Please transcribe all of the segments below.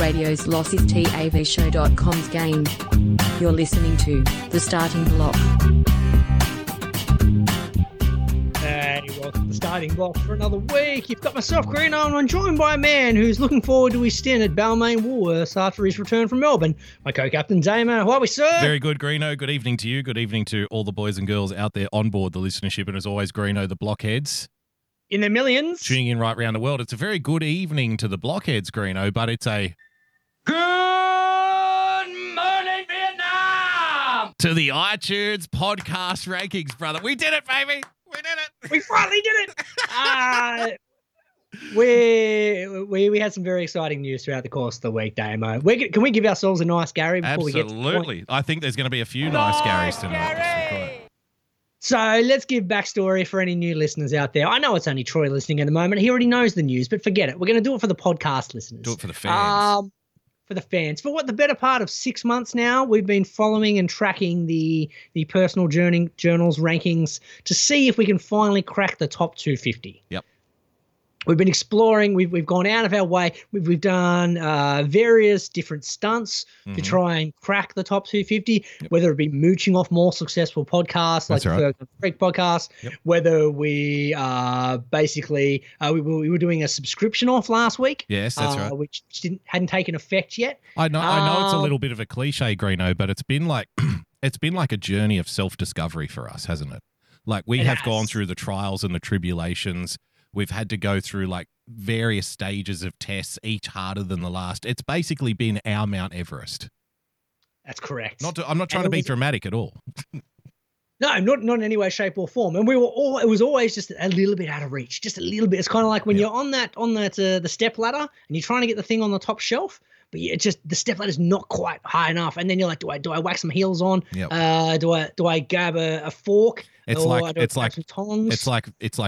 Radio's loss is TAVshow.com's gain. You're listening to The Starting Block. Hey, welcome to The Starting Block for another week. You've got myself, Greeno, and I'm joined by a man who's looking forward to his stint at Balmain Woolworths after his return from Melbourne. My co-captain, Damo. How are we, sir? Very good, Greeno. Good evening to you. Good evening to all the boys and girls out there on board the listenership. And as always, Greeno, the blockheads. In the millions. Tuning in right around the world. It's a very good evening to the blockheads, Greeno, but it's a good morning, Vietnam! To the iTunes podcast rankings, brother. We did it, baby. We did it. We finally did it. We had some very exciting news throughout the course of the week, Damo. Can we give ourselves a nice Gary before we get to the point? Absolutely. I think there's going to be a few nice Garys tonight. Gary. So let's give backstory for any new listeners out there. I know it's only Troy listening at the moment. He already knows the news, but forget it. We're going to do it for the podcast listeners. Do it for the fans. For what the better part of 6 months now, we've been following and tracking the personal journals rankings to see if we can finally crack the top 250. Yep. We've been exploring. We've gone out of our way. We've done various different stunts to try and crack the top 250, whether it be mooching off more successful podcasts like the Freak Podcast, whether we basically we were doing a subscription off last week. Yes, that's right. Which hadn't taken effect yet. I know it's a little bit of a cliche, Greeno, but it's been like it's been like a journey of self-discovery for us, hasn't it? Like we have gone through the trials and the tribulations. We've had to go through like various stages of tests, each harder than the last. It's basically been our Mount Everest. That's correct. I'm not trying to be dramatic at all. No, not in any way, shape, or form. And it was always just a little bit out of reach, just a little bit. It's kind of like when you're on that the step ladder and you're trying to get the thing on the top shelf, but it's just the step ladder's not quite high enough. And then you're like, do I whack some heels on? Yep. Do I grab a fork? It's like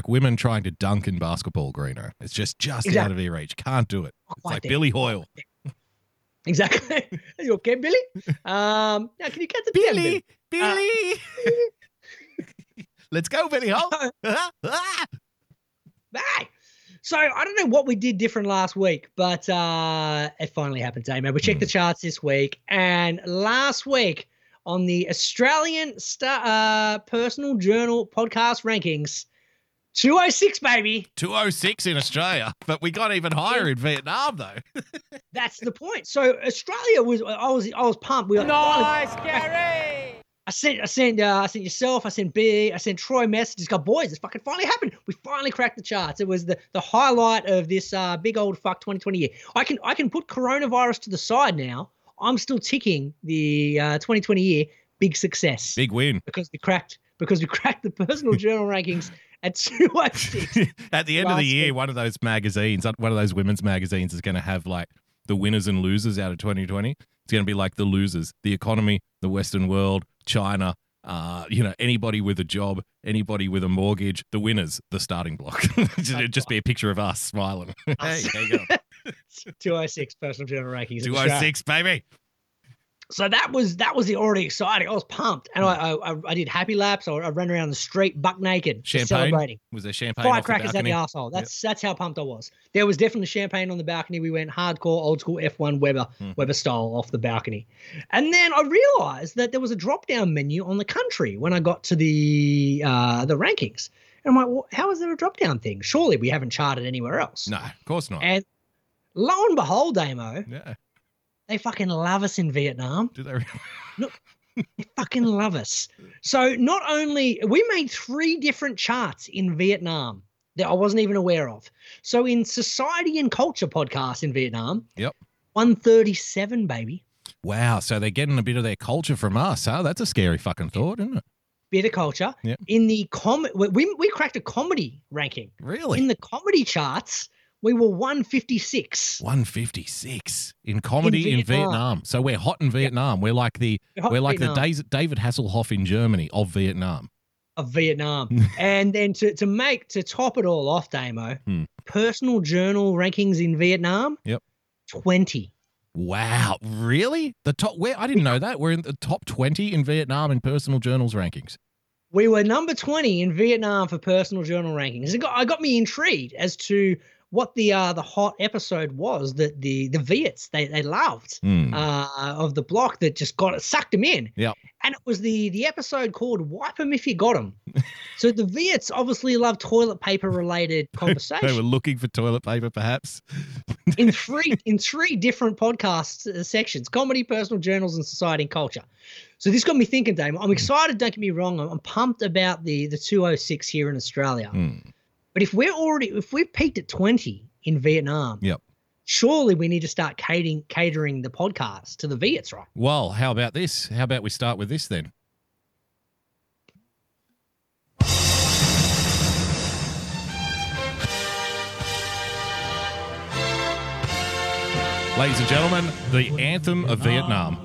women trying to dunk in basketball, Greeno. It's just out of your reach. Can't do it. It's like there. Billy Hoyle. Exactly. Are you okay, Billy? Now can you get the Billy? Billy. Let's go, Billy Hoyle. Bye. So I don't know what we did different last week, but it finally happened, Damo. We checked the charts this week, and last week on the Australian Personal Journal podcast rankings, 206, baby. 206 in Australia, but we got even higher in Vietnam, though. That's the point. So Australia I was pumped. We were nice, Gary. I sent yourself, I sent B, I sent Troy messages. Go, boys, this fucking finally happened. We finally cracked the charts. It was the highlight of this big old fuck 2020 year. I can put coronavirus to the side now. I'm still ticking the 2020 year big success. Big win. Because we cracked the personal journal rankings at 206. At the end of the year, one of those women's magazines is going to have like the winners and losers out of 2020. It's going to be like the losers, the economy, the Western world, China, anybody with a job, anybody with a mortgage, the winners, the starting block. It'd just be a picture of us smiling. Us. Hey, there you go. 206 personal journal rankings. 206, baby. So that was the already exciting. I was pumped, and I did happy laps. I ran around the street buck naked, celebrating. Was there champagne? Firecrackers at the arsehole. That's how pumped I was. There was definitely champagne on the balcony. We went hardcore, old school F1 Weber style off the balcony, and then I realised that there was a drop down menu on the country when I got to the rankings, and I'm like, well, how is there a drop down thing? Surely we haven't charted anywhere else. No, of course not. And lo and behold, Damo, they fucking love us in Vietnam. Do they really? No, They fucking love us. So not only – we made 3 different charts in Vietnam that I wasn't even aware of. So in Society and Culture podcast in Vietnam, yep, 137, baby. Wow. So they're getting a bit of their culture from us, huh? That's a scary fucking thought, isn't it? Bit of culture. Yep. In the we cracked a comedy ranking. Really? In the comedy charts, we were 156. 156 in comedy in Vietnam. So we're hot in Vietnam. Yep. We're like the David Hasselhoff in Germany of Vietnam. And then to top it all off, Damo, personal journal rankings in Vietnam, yep, 20. Wow, really? The top? Where I didn't know that. We're in the top 20 in Vietnam in personal journals rankings. We were number 20 in Vietnam for personal journal rankings. It got me intrigued as to what the hot episode was that the Viets they loved of the block that just got it, sucked them in. Yeah, and it was the episode called "Wipe 'em if you got 'em." So the Viets obviously love toilet paper related conversation. They were looking for toilet paper, perhaps. in three different podcast sections: comedy, personal journals, and society and culture. So this got me thinking, Dame. I'm excited. Don't get me wrong. I'm pumped about the 206 here in Australia. Mm. But if we've peaked at 20 in Vietnam, yep, surely we need to start catering the podcast to the Viets, right? Well, how about this? How about we start with this then? Ladies and gentlemen, the anthem of Vietnam.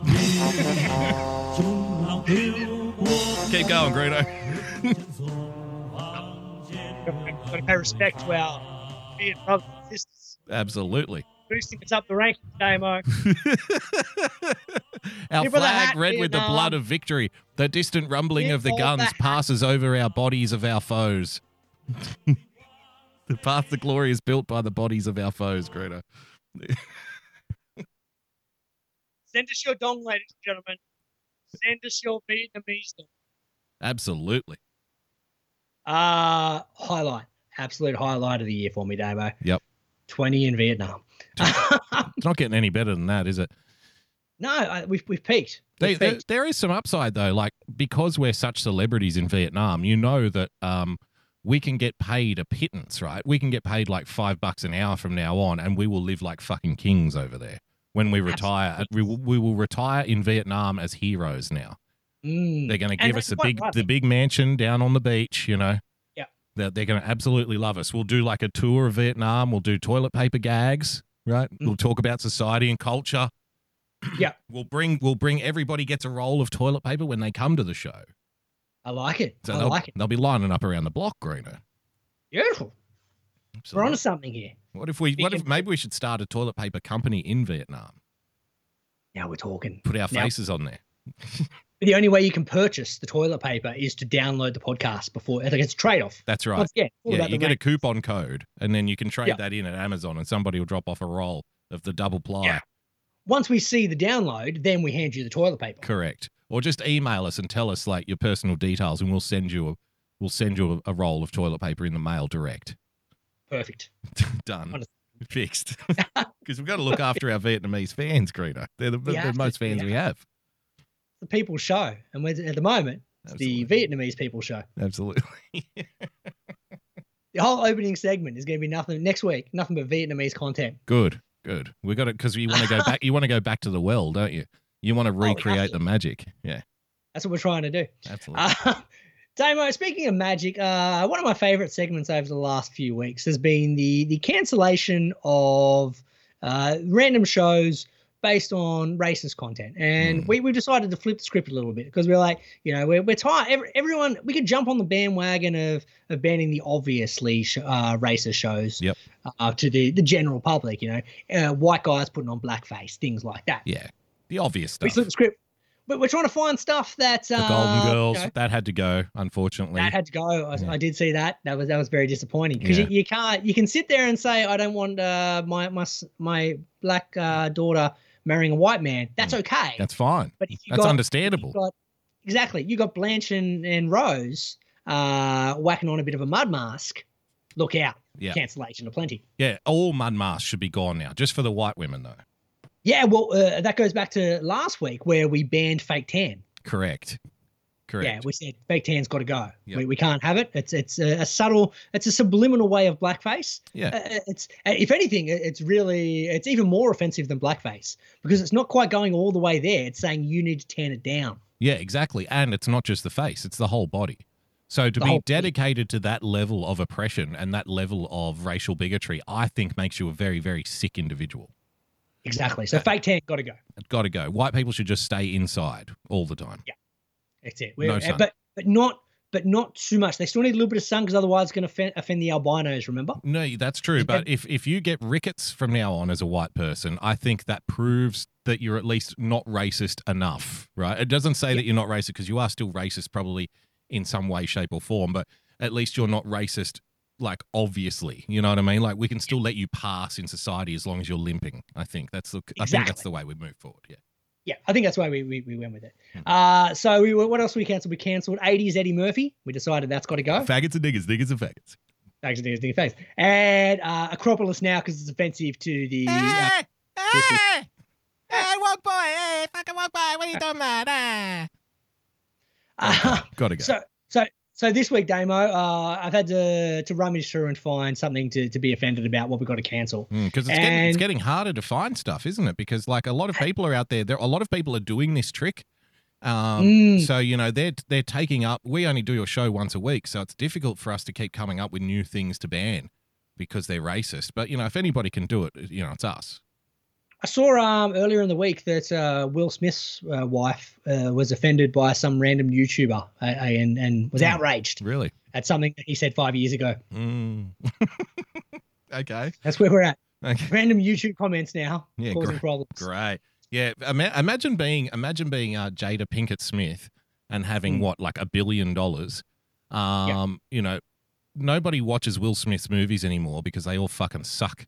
Keep going, Greedo. Got to pay respect to our beard brothers and sisters. Absolutely. Boosting us up the rank, Damo. Our flag red with the blood of victory. The distant rumbling of the guns passes over our bodies of our foes. The path to glory is built by the bodies of our foes, Greta. Send us your dong, ladies and gentlemen. Send us your Vietnamese dong. Absolutely. Absolute highlight of the year for me, Damo. Yep. 20 in Vietnam. It's not getting any better than that, is it? No, we've peaked. There is some upside though, like because we're such celebrities in Vietnam, you know that we can get paid a pittance, right? We can get paid like $5 an hour from now on, and we will live like fucking kings over there when we retire. Absolutely. We will retire in Vietnam as heroes now. Mm. They're going to give us the big mansion down on the beach, you know. Yeah. They're going to absolutely love us. We'll do like a tour of Vietnam. We'll do toilet paper gags, right? Mm. We'll talk about society and culture. Yeah. We'll bring everybody gets a roll of toilet paper when they come to the show. I like it. So they'll be lining up around the block, Greener. Beautiful. Absolutely. We're onto something here. What if maybe we should start a toilet paper company in Vietnam? Now we're talking. Put our faces on there. The only way you can purchase the toilet paper is to download the podcast before. Like it's a trade-off. That's right. You get a coupon code, and then you can trade that in at Amazon, and somebody will drop off a roll of the double ply. Yeah. Once we see the download, then we hand you the toilet paper. Correct. Or just email us and tell us like your personal details, and we'll send you a roll of toilet paper in the mail direct. Perfect. Done. Honestly. Fixed. Because we've got to look after our Vietnamese fans, Greta. They're the most fans we have. The people show, and at the moment, it's the Vietnamese people show. Absolutely. The whole opening segment is going to be next week, nothing but Vietnamese content. Good. We got it because you want to go back. You want to go back to the well, don't you? You want to recreate the magic. Yeah, that's what we're trying to do. Absolutely. Damo, speaking of magic, one of my favourite segments over the last few weeks has been the cancellation of random shows based on racist content. And we decided to flip the script a little bit because we're like, you know, we're tired. Everyone, we could jump on the bandwagon of banning the obviously racist shows to the general public, you know, white guys putting on blackface, things like that. Yeah, the obvious stuff. We flipped the script. But we're trying to find stuff that... the Golden Girls, you know, that had to go, unfortunately. That had to go. I did see that. That was very disappointing because you can't... You can sit there and say, I don't want my black daughter marrying a white man, that's okay. That's fine. But that's understandable. Exactly. You got Blanche and Rose whacking on a bit of a mud mask. Look out. Yeah. Cancellation aplenty. Yeah, all mud masks should be gone now, just for the white women, though. Yeah, well, that goes back to last week where we banned fake tan. Correct. Yeah, we said baked hand's got to go. Yep. We can't have it. It's a subtle, it's a subliminal way of blackface. Yeah. If anything, it's even more offensive than blackface because it's not quite going all the way there. It's saying you need to tan it down. Yeah, exactly. And it's not just the face, it's the whole body. So to be dedicated to that level of oppression and that level of racial bigotry, I think makes you a very, very sick individual. Exactly. So fake tan, got to go. Got to go. White people should just stay inside all the time. Yeah. That's it. No sun. But not too much. They still need a little bit of sun because otherwise it's going to offend the albinos, remember? No, that's true. But if you get rickets from now on as a white person, I think that proves that you're at least not racist enough, right? It doesn't say that you're not racist because you are still racist probably in some way, shape or form, but at least you're not racist, like, obviously. You know what I mean? Like, we can still let you pass in society as long as you're limping, I think. I think that's the way we move forward, yeah. Yeah, I think that's why we went with it. So what else we cancelled? We cancelled 80s Eddie Murphy. We decided that's got to go. Faggots and diggers, diggers and faggots. Faggots and diggers, diggers and faggots. And Acropolis now because it's offensive to the... Hey, woke boy. Hey, fucking woke boy. What are you doing, man? Got to go. So this week, Damo, I've had to rummage through and find something to be offended about what we've got to cancel. Because it's getting harder to find stuff, isn't it? Because, like, a lot of people are out there. A lot of people are doing this trick. So, you know, they're taking up – we only do your show once a week, so it's difficult for us to keep coming up with new things to ban because they're racist. But, you know, if anybody can do it, you know, it's us. I saw earlier in the week that Will Smith's wife was offended by some random YouTuber and was outraged. Really? At something that he said 5 years ago. Mm. Okay. That's where we're at. Okay. Random YouTube comments now causing problems. Great. Yeah. Imagine being Jada Pinkett Smith and having like $1 billion. You know, nobody watches Will Smith's movies anymore because they all fucking suck.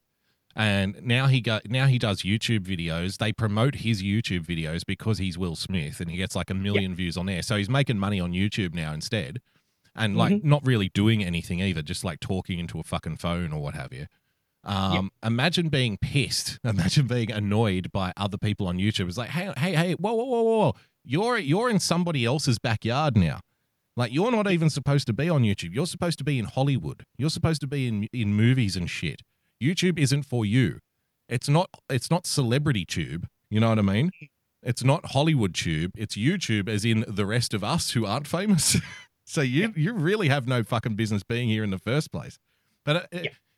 And now he does YouTube videos. They promote his YouTube videos because he's Will Smith and he gets like 1 million views on there. So he's making money on YouTube now instead and like not really doing anything either, just like talking into a fucking phone or what have you. Imagine being pissed. Imagine being annoyed by other people on YouTube. It's like, hey, whoa. You're in somebody else's backyard now. Like you're not even supposed to be on YouTube. You're supposed to be in Hollywood. You're supposed to be in movies and shit. YouTube isn't for you. It's not celebrity tube. You know what I mean? It's not Hollywood tube. It's YouTube as in the rest of us who aren't famous. So you really have no fucking business being here in the first place. But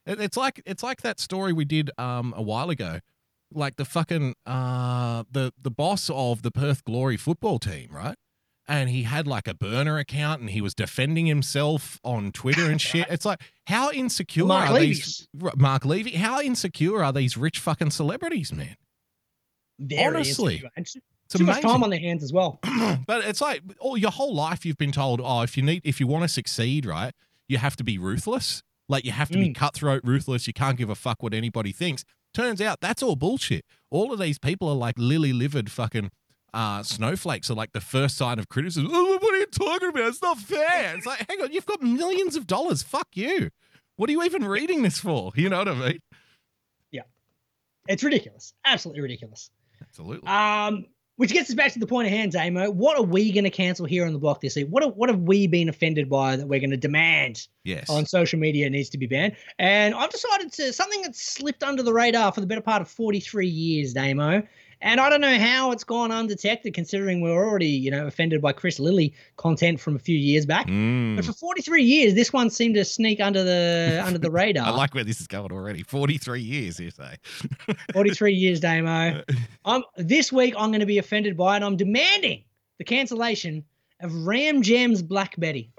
it's like that story we did a while ago. Like the fucking the boss of the Perth Glory football team, right? And he had like a burner account and he was defending himself on Twitter and shit. It's like, how insecure are these? Mark Levy, how insecure are these rich fucking celebrities, man? Honestly. It's too much time on their hands as well. But it's like all your whole life you've been told, oh, if you want to succeed, right, you have to be ruthless. Like you have to be cutthroat, ruthless. You can't give a fuck what anybody thinks. Turns out that's all bullshit. All of these people are like lily-livered fucking snowflakes are like the first sign of criticism. Oh, what are you talking about? It's not fair. It's like, hang on, you've got millions of dollars. Fuck you. What are you even reading this for? You know what I mean? Yeah. It's ridiculous. Absolutely ridiculous. Absolutely. Which gets us back to the point of hand, Amo. What are we going to cancel here on the block this week? What have we been offended by that we're going to demand on social media needs to be banned? And I've decided to something that's slipped under the radar for the better part of 43 years, Amo. And I don't know how it's gone undetected considering we're already, you know, offended by Chris Lilly content from a few years back. But for 43 years, this one seemed to sneak under the radar. I like where this is going already. 43 years, you say. 43 years, Damo. This week, I'm going to be offended by it. I'm demanding the cancellation of Ram Jam's Black Betty.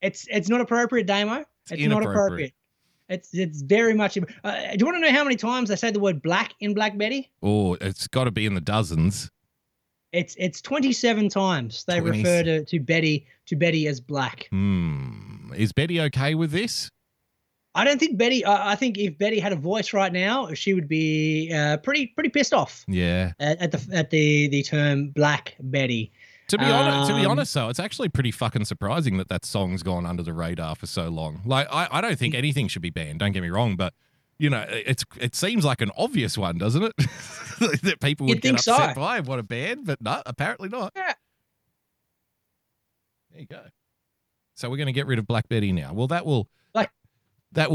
It's not appropriate, Damo. It's not appropriate. It's very much. Do you want to know how many times they say the word black in Black Betty? Oh, it's got to be in the dozens. It's 27 times they refer to Betty as black. Is Betty okay with this? I don't think Betty. I think if Betty had a voice right now, she would be pretty pissed off. Yeah. At the term Black Betty. To be honest, though, it's actually pretty fucking surprising that song's gone under the radar for so long. Like, I don't think anything should be banned. Don't get me wrong, but you know, it seems like an obvious one, doesn't it? That people would get upset by what a band, but no, apparently not. Yeah. There you go. So we're going to get rid of Black Betty now. Well, that will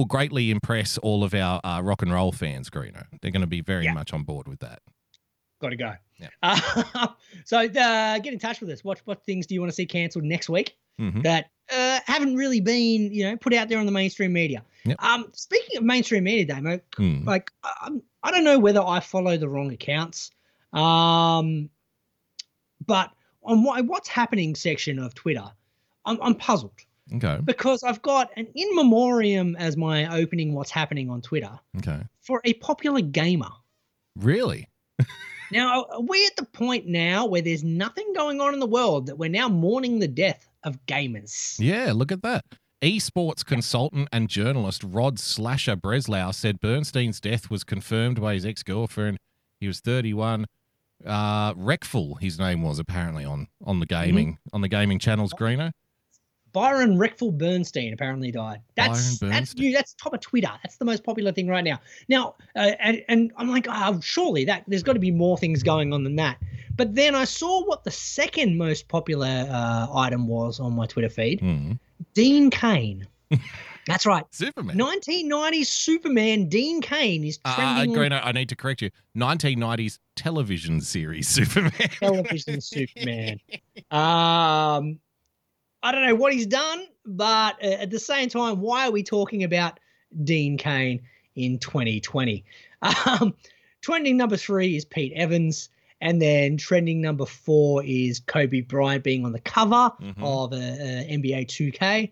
greatly impress all of our rock and roll fans, Greeno. They're going to be very much on board with that. Got to go. Yeah. So get in touch with us. What things do you want to see cancelled next week that haven't really been, you know, put out there on the mainstream media? Yep. Speaking of mainstream media, Damo, I don't know whether I follow the wrong accounts, but on what's happening section of Twitter, I'm puzzled. Okay. Because I've got an in memoriam as my opening what's happening on Twitter. Okay. For a popular gamer. Really? Now, are we at the point now where there's nothing going on in the world that we're now mourning the death of gamers? Yeah, look at that. Esports consultant and journalist Rod Slasher Breslau said Bernstein's death was confirmed by his ex-girlfriend. He was 31. Reckful, his name was apparently on the gaming channels, Greeno. Byron Reckful Bernstein apparently died. That's new. That's top of Twitter. That's the most popular thing right now. Now, and I'm like, oh, surely there's got to be more things going on than that. But then I saw what the second most popular item was on my Twitter feed. Dean Cain. That's right. Superman. 1990s Superman Dean Cain is trending. Greeno, I need to correct you. 1990s television series Superman. Television Superman. I don't know what he's done, but at the same time, why are we talking about Dean Cain in 2020? Trending number 3 is Pete Evans, and then trending number 4 is Kobe Bryant being on the cover of NBA 2K,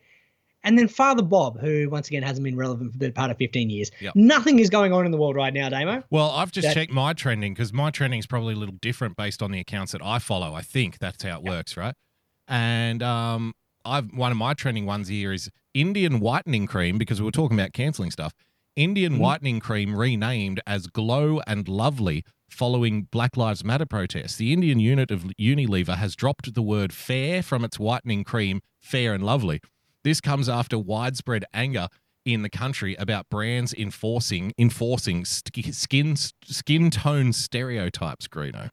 and then Father Bob, who once again hasn't been relevant for the part of 15 years. Yep. Nothing is going on in the world right now, Damo. Well, I've just checked my trending because my trending is probably a little different based on the accounts that I follow. I think that's how it works, right? And one of my trending ones here is Indian whitening cream, because we were talking about cancelling stuff. Indian whitening cream renamed as Glow and Lovely following Black Lives Matter protests. The Indian unit of Unilever has dropped the word fair from its whitening cream, Fair and Lovely. This comes after widespread anger in the country about brands enforcing skin tone stereotypes, Greeno.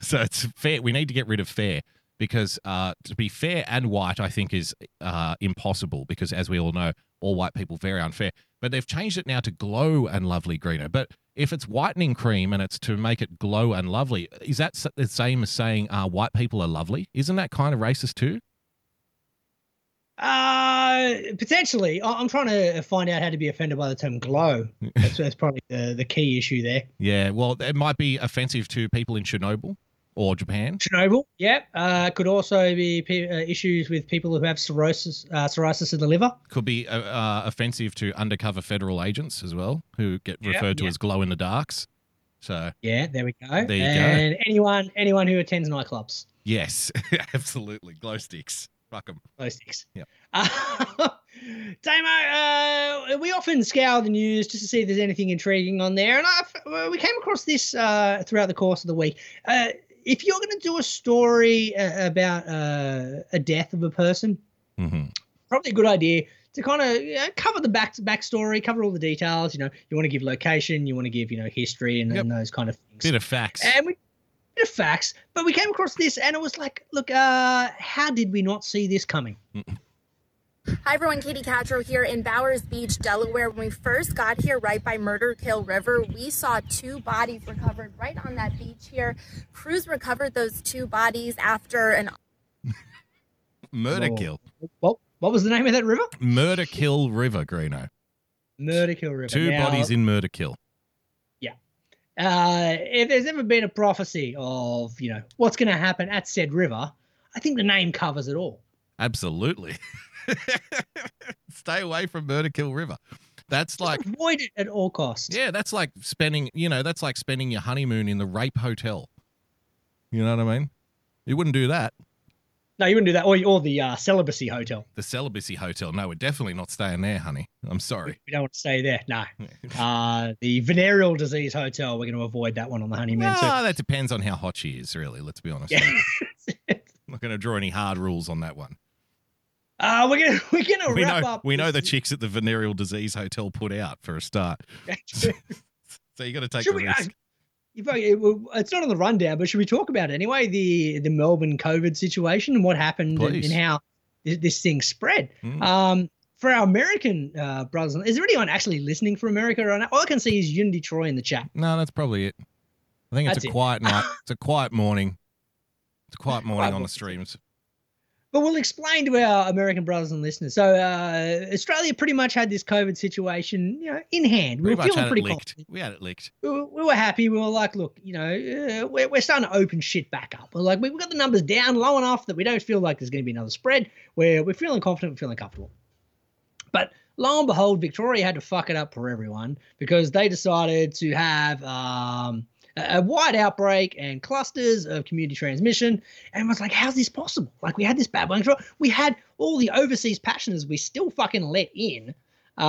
So it's fair. We need to get rid of fair because to be fair and white, I think, is impossible because, as we all know, all white people very unfair. But they've changed it now to Glow and Lovely, Greeno. But if it's whitening cream and it's to make it glow and lovely, is that the same as saying white people are lovely? Isn't that kind of racist too? Potentially. I'm trying to find out how to be offended by the term glow. That's probably the key issue there. Yeah, well, it might be offensive to people in Chernobyl or Japan. Chernobyl, yeah. Could also be issues with people who have psoriasis of the liver. Could be offensive to undercover federal agents as well, who get referred to as glow-in-the-darks. So yeah, there we go. There you go. Anyone who attends nightclubs. Yes, absolutely. Glow sticks. Fuck them. Those things. Yeah. Damo, we often scour the news just to see if there's anything intriguing on there. And we came across this throughout the course of the week. If you're going to do a story about a death of a person, probably a good idea to kind of cover the backstory, cover all the details. You know, you want to give location, you want to give, history and those kind of things. Bit of facts. And bit of facts, but we came across this and it was like, look, how did we not see this coming? Hi everyone, Katie Cadro here in Bowers Beach, Delaware. When we first got here right by Murderkill River, we saw 2 bodies recovered right on that beach here. Crews recovered those 2 bodies after an... Murderkill. What was the name of that river? Murderkill River, Greeno. Murderkill River. 2 bodies in Murderkill. If there's ever been a prophecy of, what's going to happen at said river, I think the name covers it all. Absolutely. Stay away from Murderkill River. That's like... Just avoid it at all costs. Yeah, that's like spending, your honeymoon in the rape hotel. You know what I mean? You wouldn't do that. No, you wouldn't do that. Or the celibacy hotel. The celibacy hotel. No, we're definitely not staying there, honey. I'm sorry. We don't want to stay there. No. The venereal disease hotel, we're going to avoid that one on the honeymoon. No, that depends on how hot she is, really. Let's be honest. Yeah. I'm not going to draw any hard rules on that one. We're gonna wrap up. We know the chicks at the Venereal Disease Hotel put out for a start. So you got to take a risk. It's not on the rundown, but should we talk about it anyway? The Melbourne COVID situation and what happened and how this thing spread. For our American brothers, is there anyone actually listening from America right now? All I can see is Unity Troy in the chat. No, that's probably it. I think it's a quiet night. It's a quiet morning. It's a quiet morning on the streams. But we'll explain to our American brothers and listeners. So Australia pretty much had this COVID situation, in hand. We were feeling pretty confident. We had it licked. We were happy. We were like, look, we're starting to open shit back up. We're like, we've got the numbers down low enough that we don't feel like there's going to be another spread. We're feeling confident. We're feeling comfortable. But lo and behold, Victoria had to fuck it up for everyone because they decided to have a wide outbreak and clusters of community transmission. And I was like, how's this possible? Like, we had this bad one. We had all the overseas passengers we still fucking let in. There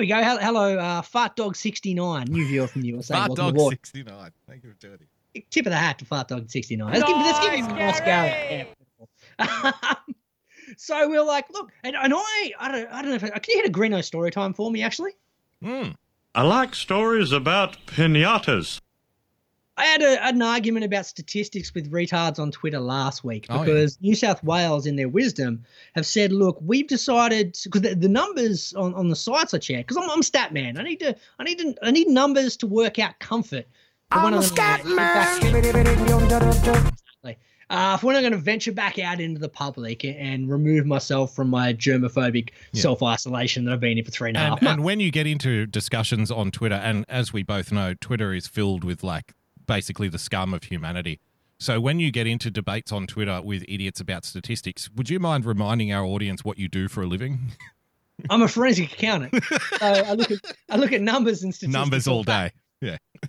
we go. Hello, FartDog69, new viewer from the USA. FartDog69. Thank you for doing it. Tip of the hat to FartDog69. Let's give him a nice go. So we're like, look, and I don't know if can you hit a Greeno story time for me, actually? I like stories about pinatas. I had an argument about statistics with retards on Twitter last week because New South Wales, in their wisdom, have said, look, we've decided – because the numbers on the sites I check, because I'm stat man. I need numbers to work out comfort. I'm a stat man. For when I'm going to venture back out into the public and remove myself from my germophobic self-isolation that I've been in for 3.5 months. And when you get into discussions on Twitter, and as we both know, Twitter is filled with basically the scum of humanity. So when you get into debates on Twitter with idiots about statistics, would you mind reminding our audience what you do for a living? I'm a forensic accountant. So I look at numbers and statistics. Numbers all day.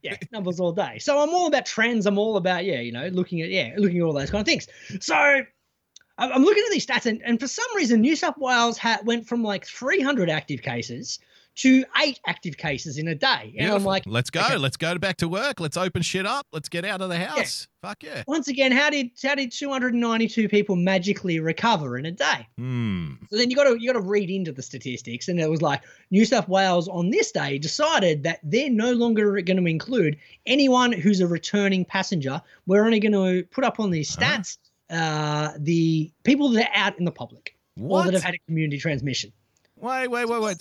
Yeah, numbers all day. So I'm all about trends. I'm all about, looking at all those kind of things. So I'm looking at these stats, and for some reason, New South Wales went from 300 active cases to 8 active cases in a day. And I'm like, let's go. Okay. Let's go back to work. Let's open shit up. Let's get out of the house. Yeah. Fuck yeah. Once again, how did 292 people magically recover in a day? So then you got to read into the statistics, and it was like New South Wales on this day decided that they're no longer going to include anyone who's a returning passenger. We're only going to put up on these stats the people that are out in the public or that have had a community transmission. Wait.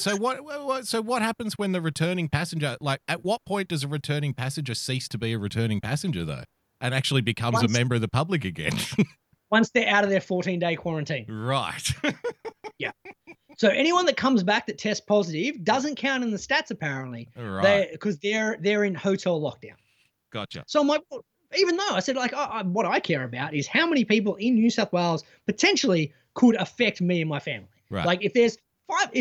So what happens when the returning passenger, at what point does a returning passenger cease to be a returning passenger, though, and actually becomes a member of the public again? Once they're out of their 14-day quarantine. Right. Yeah. So anyone that comes back that tests positive doesn't count in the stats, apparently, right? Because they're in hotel lockdown. Gotcha. So I'm like, even though I said, what I care about is how many people in New South Wales potentially could affect me and my family. Right. If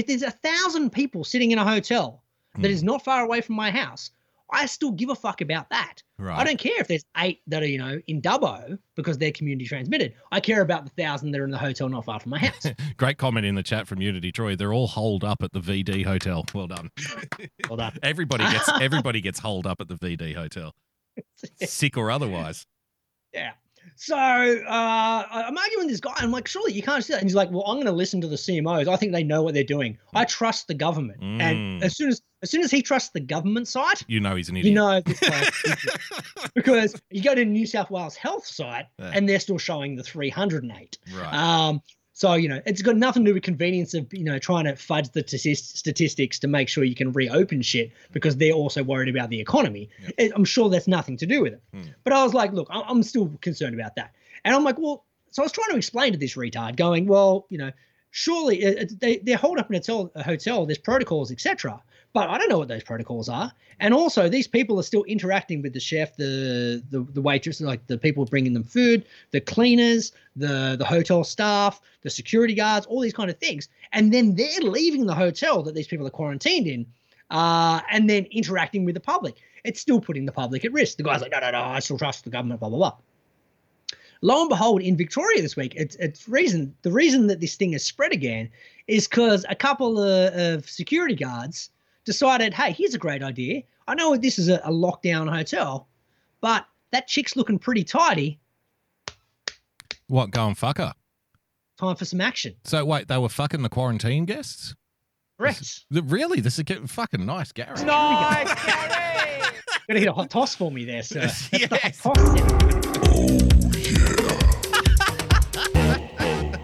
there's 1,000 people sitting in a hotel that is not far away from my house, I still give a fuck about that. Right. I don't care if there's 8 that are, in Dubbo because they're community transmitted. I care about the 1,000 that are in the hotel not far from my house. Great comment in the chat from Unity Troy. They're all holed up at the VD Hotel. Well done. Well done. Everybody gets holed up at the VD Hotel, sick or otherwise. Yeah. So I'm arguing with this guy. I'm like, surely you can't do that. And he's like, well, I'm going to listen to the CMOs. I think they know what they're doing. I trust the government. And as soon as he trusts the government site, he's an idiot. This guy's an idiot. Because you go to New South Wales Health site and they're still showing the 308. Right. So, it's got nothing to do with convenience of, trying to fudge the statistics to make sure you can reopen shit because they're also worried about the economy. Yep. I'm sure that's nothing to do with it. But I was like, look, I'm still concerned about that. And I'm like, well, so I was trying to explain to this retard going, well, surely they're holed up in a hotel, there's protocols, etc. But I don't know what those protocols are. And also these people are still interacting with the chef, the waitress, the people bringing them food, the cleaners, the hotel staff, the security guards, all these kind of things. And then they're leaving the hotel that these people are quarantined in and then interacting with the public. It's still putting the public at risk. The guy's like, no, I still trust the government, blah, blah, blah. Lo and behold, in Victoria this week, the reason that this thing has spread again is because a couple of security guards decided, hey, here's a great idea. I know this is a lockdown hotel, but that chick's looking pretty tidy. What, go and fuck her? time for some action. So wait, they were fucking the quarantine guests? Correct. Really? This is fucking nice, Gary. Nice, Gary! You're going to hit a hot toss for me there, sir. That's yes. The hot toss there. Oh, yeah.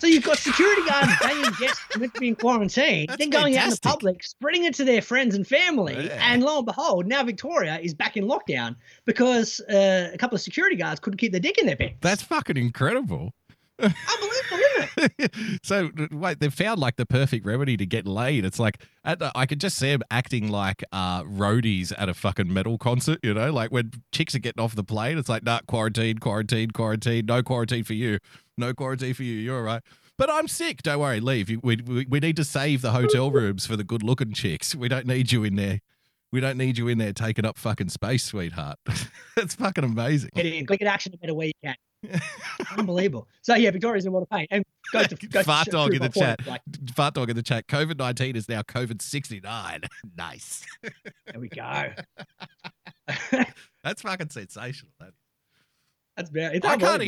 So you've got security guards paying guests meant to be in quarantine, that's then going fantastic. Out in the public, spreading it to their friends and family, yeah. And lo and behold, now Victoria is back in lockdown because a couple of security guards couldn't keep their dick in their pants. That's fucking incredible. Unbelievable, isn't it? So, wait, they've found, like, the perfect remedy to get laid. It's like, I could just see them acting like roadies at a fucking metal concert, you know? Like, when chicks are getting off the plane, it's like, nah, quarantine, no quarantine for you. No quarantine for you, you're all right. But I'm sick, don't worry, leave. We need to save the hotel rooms for the good-looking chicks. We don't need you in there. We don't need you in there taking up fucking space, sweetheart. That's fucking amazing. Get in, quick action, no matter where you can. Unbelievable. So yeah, Victoria's in a lot of pain. And goes Fart to Dog in the chat. Like, Fart Dog in the chat. COVID-19 is now COVID-69. Nice. There we go. That's fucking sensational. That's bad. I can't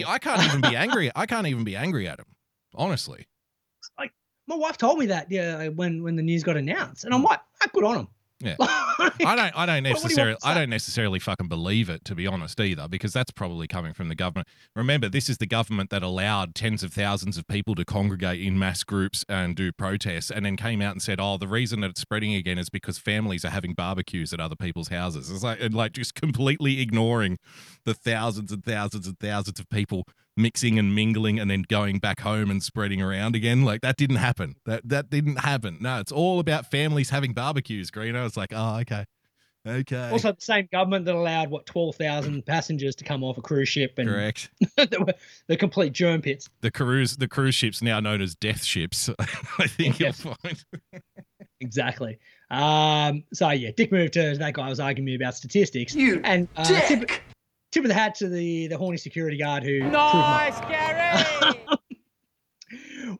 even be angry. I can't even be angry at him. Honestly. Like my wife told me that when the news got announced, and I'm like, good on him. Yeah, I don't necessarily fucking believe it, to be honest, either, because that's probably coming from the government. Remember, this is the government that allowed tens of thousands of people to congregate in mass groups and do protests, and then came out and said, "Oh, the reason that it's spreading again is because families are having barbecues at other people's houses." It's like, and like just completely ignoring the thousands and thousands and thousands of people mixing and mingling and then going back home and spreading around again. Like that didn't happen. That didn't happen. No, it's all about families having barbecues, Greeno. It's like, oh, okay. Also the same government that allowed, 12,000 passengers to come off a cruise ship. And correct. The complete germ pits. The cruise ships now known as death ships. I think you'll find. Exactly. So yeah, dick move to that guy was arguing me about statistics. You and dick. Tip of the hat to the horny security guard who... Nice, Gary!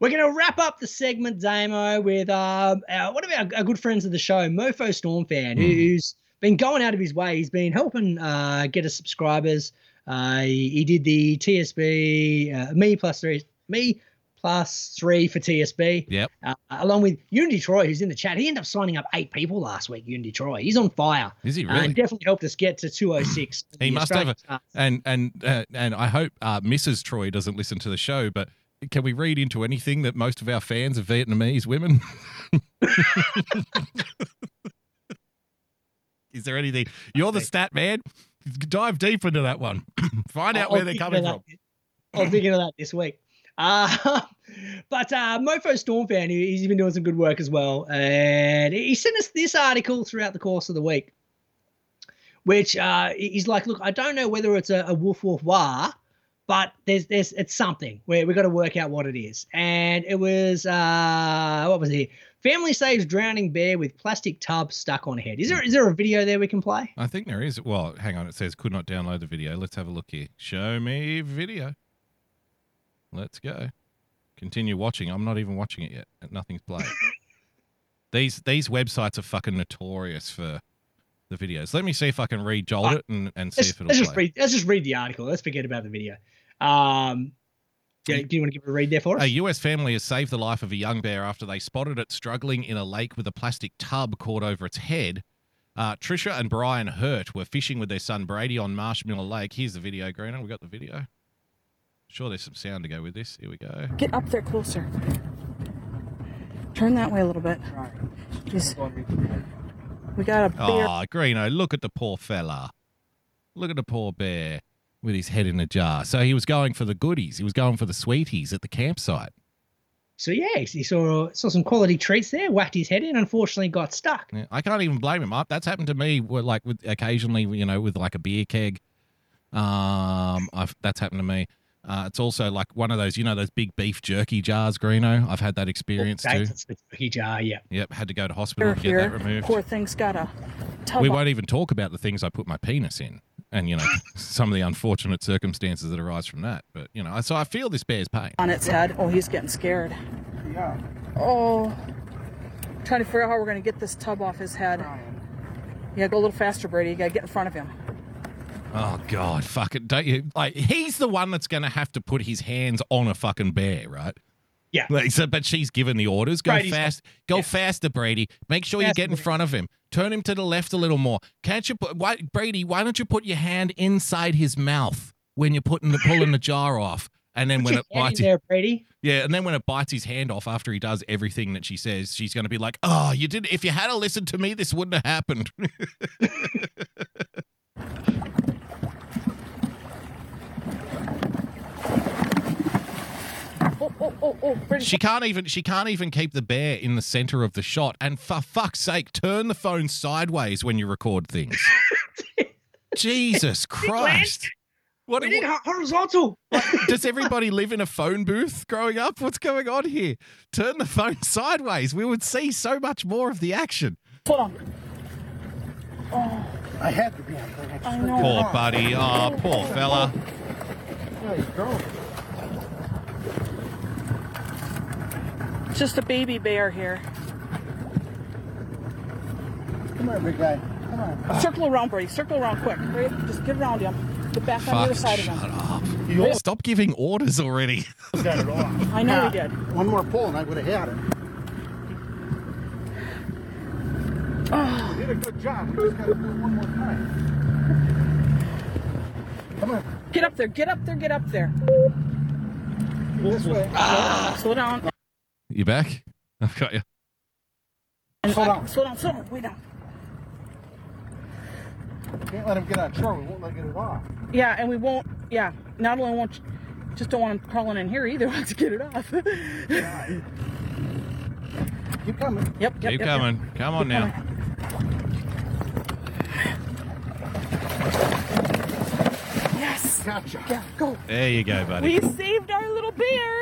We're going to wrap up the segment, Damo, with one of our good friends of the show, Mofo Stormfan, who's been going out of his way. He's been helping get us subscribers. He did the TSB, me plus three for TSB. Yep. Along with Unity Troy, who's in the chat. He ended up signing up 8 people last week, Unity Troy. He's on fire. Is he really? Definitely helped us get to 206. He must have. And I hope Mrs. Troy doesn't listen to the show, but can we read into anything that most of our fans are Vietnamese women? Is there anything? You're the stat man. Dive deep into that one. Find out where they're coming from. I'll dig into that this week. But Mofo Stormfan, he's been doing some good work as well. And he sent us this article throughout the course of the week, which he's like, look, I don't know whether it's a woof-woof-wah, but there's it's something where we've got to work out what it is. And it was, what was it here? Family saves drowning bear with plastic tub stuck on head. Is there a video there we can play? I think there is. Well, hang on. It says could not download the video. Let's have a look here. Show me video. Let's go. Continue watching. I'm not even watching it yet. Nothing's played. These websites are fucking notorious for the videos. Let me see if I can rejolt it and see if it'll play. Let's just read the article. Let's forget about the video. Do you want to give it a read there for us? A U.S. family has saved the life of a young bear after they spotted it struggling in a lake with a plastic tub caught over its head. Trisha and Brian Hurt were fishing with their son Brady on Marshmiller Lake. Here's the video, Greeno. We got the video. Sure, there's some sound to go with this. Here we go. Get up there closer. Turn that way a little bit. Just, we got a bear. Oh, Greeno, look at the poor fella. Look at the poor bear with his head in a jar. So he was going for the goodies. He was going for the sweeties at the campsite. So, yeah, he saw some quality treats there, whacked his head in, unfortunately got stuck. Yeah, I can't even blame him. That's happened to me occasionally, you know, with like a beer keg. That's happened to me. It's also like one of those, you know, those big beef jerky jars, Greeno. I've had that experience too. It's the jerky jar, yeah. Yep, had to go to hospital to get that removed. Poor thing's got a tub. We won't even talk about the things I put my penis in and, you know, some of the unfortunate circumstances that arise from that. But, you know, so I feel this bear's pain. On its head. Oh, he's getting scared. Yeah. Oh, trying to figure out how we're going to get this tub off his head. Yeah, go a little faster, Brady. You got to get in front of him. Oh, God. Fuck it. Don't you? Like, he's the one that's going to have to put his hands on a fucking bear, right? Yeah. Like, so, but she's given the orders. Go Brady's fast. Go faster, Brady. Make sure you get in front of him. Turn him to the left a little more. Can't you put, Brady, why don't you put your hand inside his mouth when you're pulling the jar off? And then when it bites his hand off after he does everything that she says, she's going to be like, oh, you did. If you had listened to me, this wouldn't have happened. She can't even keep the bear in the center of the shot. And for fuck's sake, turn the phone sideways when you record things. Jesus Christ. What, we need horizontal. Does everybody live in a phone booth growing up? What's going on here? Turn the phone sideways. We would see so much more of the action. Hold on. Oh, I had to be on the next one. Poor buddy. Oh, poor fella. There you go. Just a baby bear here. Come here, big guy. Come on. Circle around, Brady. Circle around quick. Just get around him. Get back on the other side of him. Shut up. You stop giving orders already. Got it all. I know he did. One more pull and I would have had it. Oh. You did a good job. You just got to do it one more time. Come on. Get up there. Get up there. Get up there. This way. Slow down. You back? I've got you. Slow down. Way down. Can't let him get on shore. We won't let him get it off. Yeah, and we won't. Yeah, not only won't you, just don't want him crawling in here either. Once you get it off. Yeah. Keep coming. Yep. Keep coming. Yep. Come on now. Yes. Gotcha. Yeah. Go. There you go, buddy. We saved our little bear.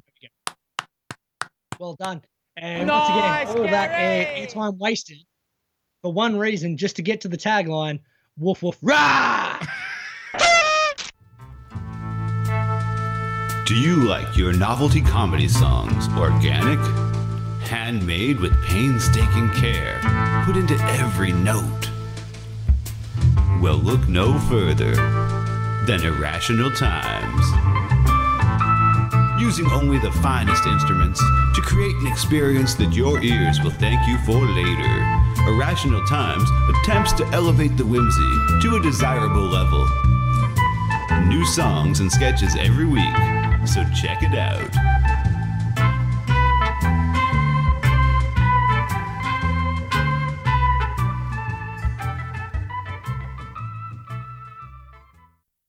Well done. And once again, all that airtime wasted for one reason, just to get to the tagline. Woof, woof, rah! Do you like your novelty comedy songs organic? Handmade with painstaking care, put into every note. Well, look no further than Irrational Times. Using only the finest instruments to create an experience that your ears will thank you for later. Irrational Times attempts to elevate the whimsy to a desirable level. New songs and sketches every week, so check it out.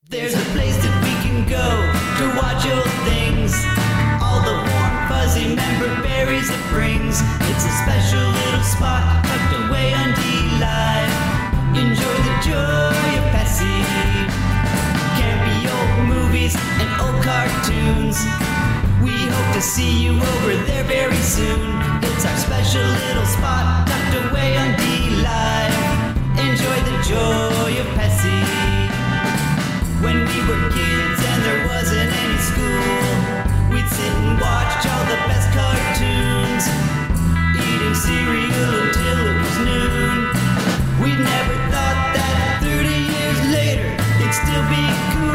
There's a place that we can go to watch old things. All the warm, fuzzy member berries it brings. It's a special little spot. Way on dlive, enjoy the joy of passing campy old movies and old cartoons. We hope to see you over there very soon. It's our special little spot tucked away on dlive. Enjoy the joy of passing. When we were kids and there wasn't any school, we'd sit and watch all the best cartoons. Eating cereal until it was noon. We never thought that 30 years later it'd still be cool.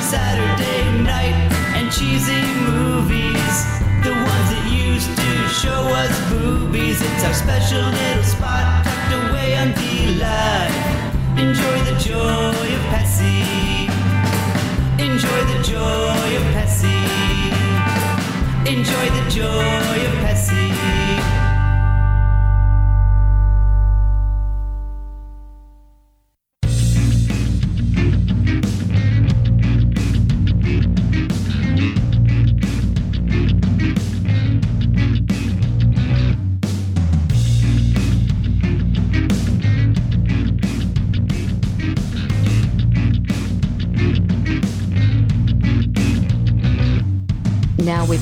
Saturday night and cheesy movies, the ones that used to show us boobies. It's our special little spot tucked away on dlive. Enjoy the joy of Patsy. Enjoy the joy of Patsy. Enjoy the joy of Patsy.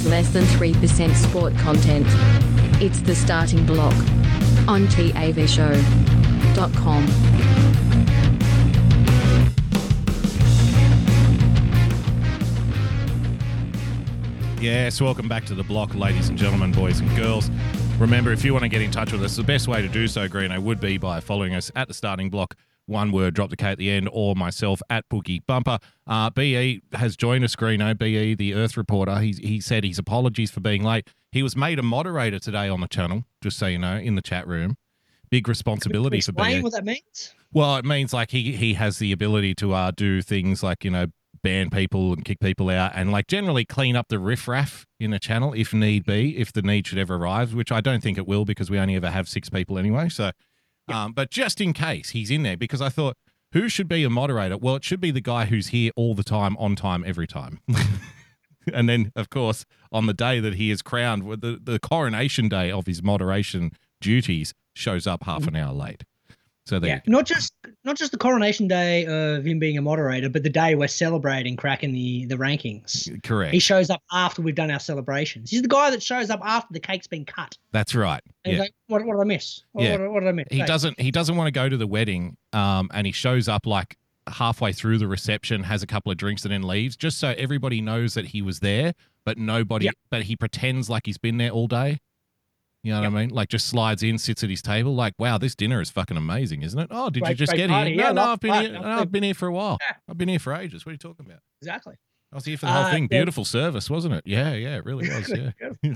Less than 3% sport content. It's the starting block on TAVshow.com. Yes, welcome back to the block, ladies and gentlemen, boys and girls. Remember, if you want to get in touch with us, the best way to do so, Greeno, would be by following us at the starting block one word, drop the K at the end, or myself at Boogie Bumper. BE has joined us, Greeno. BE, the Earth Reporter. He said his apologies for being late. He was made a moderator today on the channel, just so you know, in the chat room. Big responsibility for BE. Explain what that means? Well, it means like he has the ability to do things like, you know, ban people and kick people out and like generally clean up the riffraff in a channel if need be, if the need should ever arrive, which I don't think it will because we only ever have six people anyway. So, but just in case he's in there, because I thought, who should be a moderator? Well, it should be the guy who's here all the time, on time, every time. And then, of course, on the day that he is crowned with the coronation day of his moderation duties, shows up half an hour late. So yeah, not just the coronation day of him being a moderator, but the day we're celebrating cracking the rankings. Correct. He shows up after we've done our celebrations. He's the guy that shows up after the cake's been cut. That's right. And yeah. He's like, what did I miss? What did I miss? He doesn't want to go to the wedding, and he shows up like halfway through the reception, has a couple of drinks, and then leaves, just so everybody knows that he was there, but nobody. Yep. But he pretends like he's been there all day. You know what I mean? Like just slides in, sits at his table. Like, wow, this dinner is fucking amazing, isn't it? Oh, did you just get here? I've been here for a while. Yeah. I've been here for ages. What are you talking about? Exactly. I was here for the whole thing. Beautiful service, wasn't it? Yeah, it really was. Yeah.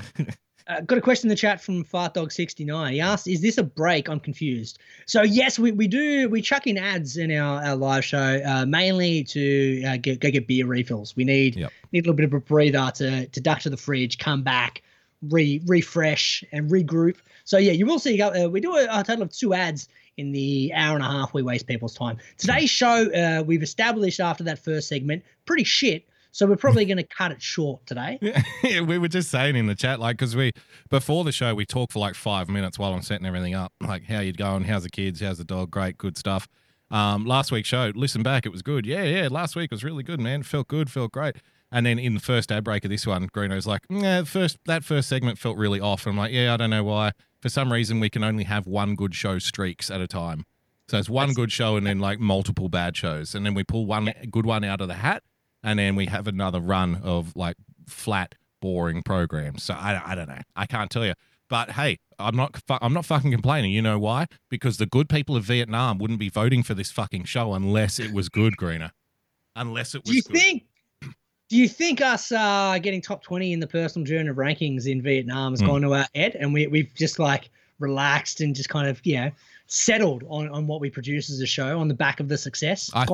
Got a question in the chat from FartDog69. He asked, is this a break? I'm confused. So, yes, we do. We chuck in ads in our live show mainly to go get beer refills. We need a little bit of a breather to duck to the fridge, come back, refresh and regroup. So yeah, you will see we do a total of two ads in the hour and a half we waste people's time. Today's show, we've established after that first segment, pretty shit. So we're probably going to cut it short today. Yeah, we were just saying in the chat, like, because before the show, we talked for like 5 minutes while I'm setting everything up. Like, how you going? How's the kids? How's the dog? Great, good stuff. Last week's show, listen back. It was good. Yeah. Last week was really good, man. Felt good, felt great. And then in the first ad break of this one, Greeno's like, that first segment felt really off. And I'm like, yeah, I don't know why. For some reason, we can only have one good show streaks at a time. So it's one good show and then like multiple bad shows. And then we pull one good one out of the hat and then we have another run of like flat, boring programs. So I don't know. I can't tell you. But hey, I'm not fucking complaining. You know why? Because the good people of Vietnam wouldn't be voting for this fucking show unless it was good, Greeno. Unless it was good. Do you think us getting top 20 in the personal journal of rankings in Vietnam has gone to our head and we've just like relaxed and just kind of, you know, settled on what we produce as a show on the back of the success? I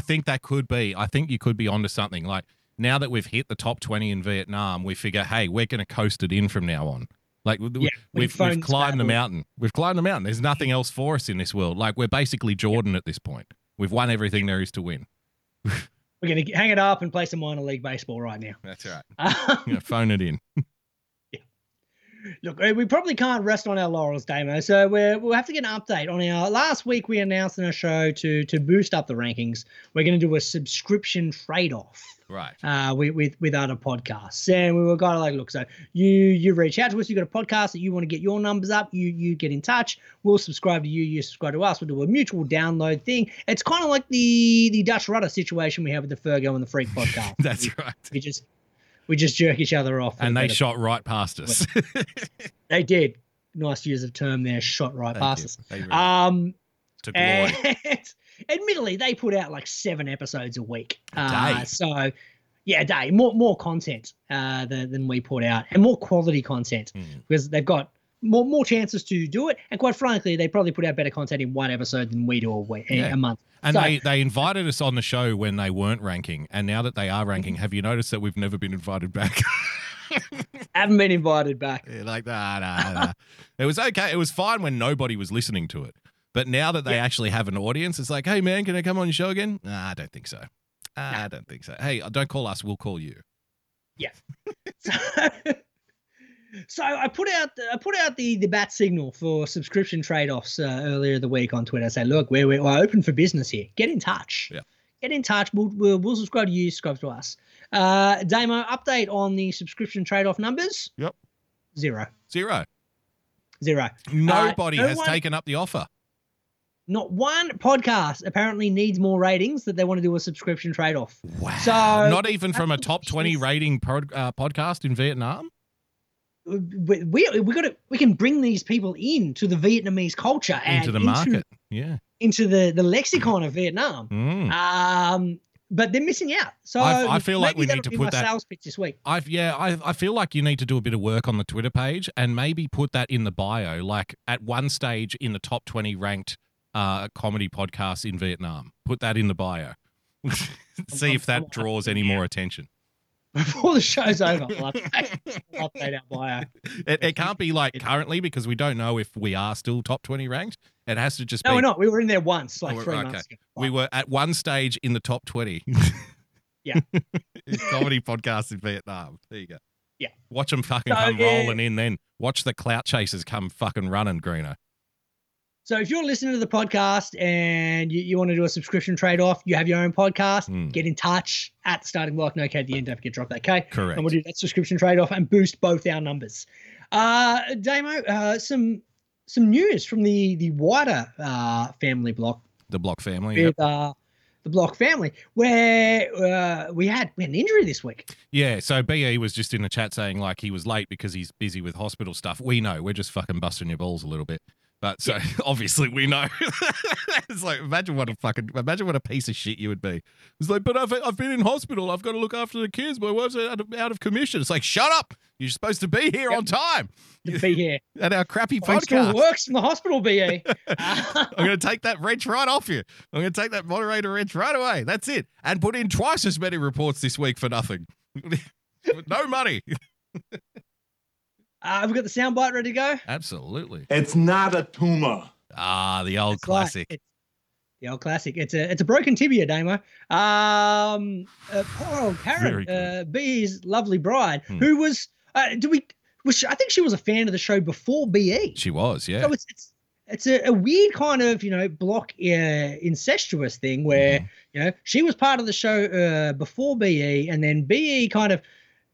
think that could be. I think you could be onto something. Like now that we've hit the top 20 in Vietnam, we figure, hey, we're going to coast it in from now on. Like we've climbed the mountain. We've climbed the mountain. There's nothing else for us in this world. Like we're basically Jordan at this point. We've won everything there is to win. We're going to hang it up and play some minor league baseball right now. That's right. Phone it in. Yeah. Look, we probably can't rest on our laurels, Damo, so we'll have to get an update. On our last week, we announced in our show to boost up the rankings, we're going to do a subscription trade-off. Right. With other podcasts. And we were kind of like, look, so you reach out to us, you got a podcast that you want to get your numbers up, you get in touch, we'll subscribe to you, you subscribe to us, we'll do a mutual download thing. It's kind of like the Dutch rudder situation we have with the Fergo and the Freak podcast. That's right. We just jerk each other off. And they shot right past us. They did. Nice use of term there, shot right past us. Really to glory. Admittedly, they put out like 7 episodes a week. A day. So, yeah, a day. More content than we put out and more quality content because they've got more chances to do it. And quite frankly, they probably put out better content in one episode than we do a month. And so, they invited us on the show when they weren't ranking. And now that they are ranking, have you noticed that we've never been invited back? Haven't been invited back. Yeah, like, nah. It was okay. It was fine when nobody was listening to it. But now that they actually have an audience, it's like, hey, man, can I come on your show again? Nah, I don't think so. I don't think so. Hey, don't call us. We'll call you. Yeah. So I put out the bat signal for subscription trade-offs earlier in the week on Twitter. I say, look, we're open for business here. Get in touch. Yeah. Get in touch. We'll subscribe to you. Subscribe to us. Damo, update on the subscription trade-off numbers. Yep. Zero. Nobody has taken up the offer. Not one podcast apparently needs more ratings that they want to do a subscription trade-off. Wow. So, not even from a top 20 rating podcast in Vietnam? We can bring these people into the Vietnamese culture. Into the market, yeah. into the lexicon of Vietnam. Mm. But they're missing out. So I feel like we need to put that sales pitch this week. I feel like you need to do a bit of work on the Twitter page and maybe put that in the bio, like at one stage in the top 20 ranked comedy podcasts in Vietnam. Put that in the bio. See if that draws any more attention. Before the show's over, I'll update our bio. It can't be like currently because we don't know if we are still top 20 ranked. It has to just be. No, we're not. We were in there once, like 3 months ago. We were at one stage in the top 20. Yeah. Comedy podcast in Vietnam. There you go. Yeah. Watch them fucking come rolling in then. Watch the clout chasers come fucking running, Greeno. So if you're listening to the podcast and you want to do a subscription trade-off, you have your own podcast, get in touch at Starting Block, no K at the end, don't forget to drop that K. Correct. And we'll do that subscription trade-off and boost both our numbers. Damo, some news from the wider family block. The block family, with, the block family, where we had an injury this week. Yeah, so BE was just in the chat saying like he was late because he's busy with hospital stuff. We know, we're just fucking busting your balls a little bit. But so obviously we know. It's like imagine what a piece of shit you would be. It's like, but I've been in hospital. I've got to look after the kids. My wife's out of commission. It's like, shut up. You're supposed to be here on time. To be here at our crappy podcast. Still works from the hospital, BE. I'm going to take that wrench right off you. I'm going to take that moderator wrench right away. That's it. And put in twice as many reports this week for nothing. No money. Have we got the soundbite ready to go? Absolutely. It's not a tumor. Ah, the old classic. The old classic. It's a broken tibia, Damo. Poor old Karen, BE's lovely bride, who was. I think she was a fan of the show before BE. She was, yeah. So it's a weird kind of, you know, block incestuous thing where you know she was part of the show before BE, and then BE kind of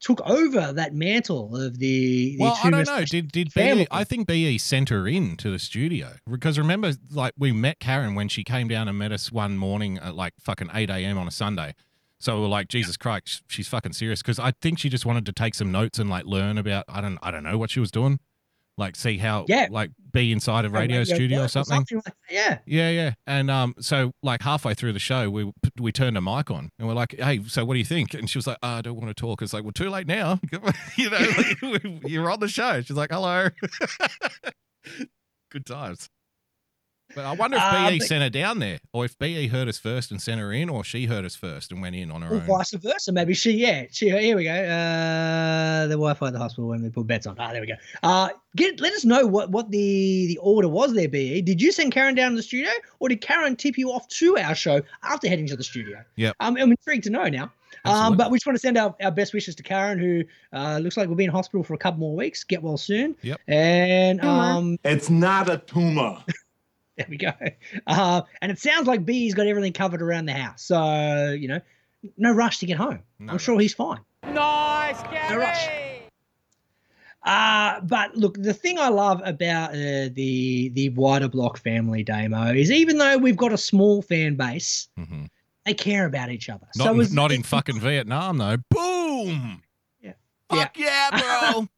took over that mantle of the well, I don't know. Did BE, I think BE sent her in to the studio because remember, like, we met Karen when she came down and met us one morning at like fucking 8 a.m. on a Sunday. So we're like, Jesus Christ, she's fucking serious. Because I think she just wanted to take some notes and like learn about, I don't know what she was doing. Like see how, like be inside a radio studio or something. Like that, yeah. And so like halfway through the show, we turned a mic on and we're like, hey, so what do you think? And she was like, oh, I don't want to talk. It's like, well, too late now. You know, like, you're on the show. She's like, hello. Good times. But I wonder if BE sent her down there or if BE heard us first and sent her in or she heard us first and went in on her own. Or vice versa. Maybe she, here we go. The Wi-Fi at the hospital when we put beds on. There we go. Let us know what the order was there, BE. Did you send Karen down to the studio or did Karen tip you off to our show after heading to the studio? Yeah. I'm intrigued to know now. But we just want to send our best wishes to Karen, who looks like we'll be in hospital for a couple more weeks. Get well soon. Yep. And it's not a tumor. There we go. And it sounds like B's got everything covered around the house. So, you know, no rush to get home. No I'm sure he's fine. Nice, Gary. No rush. But, look, the thing I love about the wider block family, Damo, is even though we've got a small fan base, they care about each other. Not in fucking Vietnam, though. Boom. Yeah. Fuck yeah bro.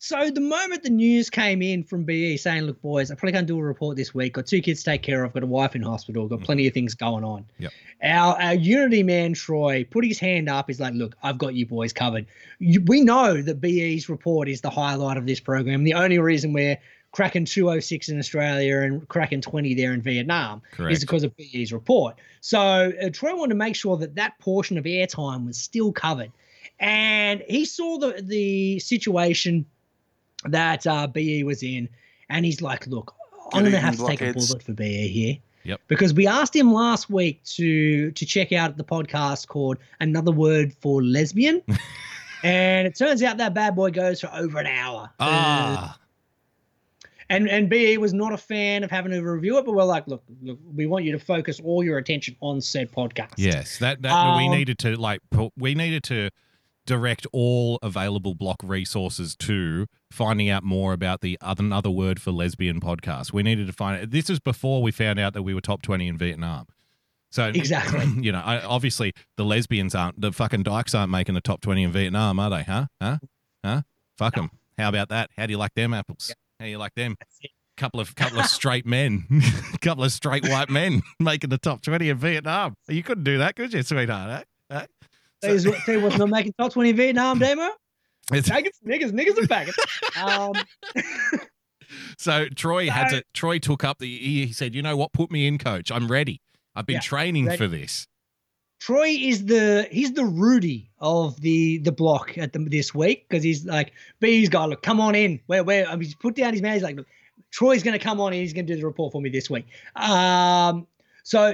So the moment the news came in from BE saying, look, boys, I probably can't do a report this week. Got two kids to take care of. Got a wife in hospital. Got plenty of things going on. Yep. Our unity man, Troy, put his hand up. He's like, look, I've got you boys covered. We know that BE's report is the highlight of this program. The only reason we're cracking 206 in Australia and cracking 20 there in Vietnam is because of BE's report. So Troy wanted to make sure that portion of airtime was still covered. And he saw the situation that BE was in, and he's like, look, I'm going to have to take a bullet for BE here. Yep. Because we asked him last week to check out the podcast called Another Word for Lesbian, and it turns out that bad boy goes for over an hour. And BE was not a fan of having to review it, but we're like, look, we want you to focus all your attention on said podcast. Yes, that we needed to direct all available block resources to finding out more about the Another Word for Lesbian podcast. We needed to find it. This is before we found out that we were top 20 in Vietnam. So exactly, you know, obviously the fucking dykes aren't making the top 20 in Vietnam, are they? Huh? Fuck them. How about that? How do you like them apples? How do you like them? couple of straight men, couple of straight white men making the top 20 in Vietnam. You couldn't do that, could you, sweetheart? Eh? So, tell you what's not making top 20 in Vietnam, Demo. Niggas are faggots. So Troy took up he said, you know what, put me in, coach. I'm ready. I've been training for this. Troy is he's the Rudy of the block this week, because he's like, B's guy, look, come on in. Where he's put down his man, he's like, look, Troy's going to come on in, he's going to do the report for me this week. So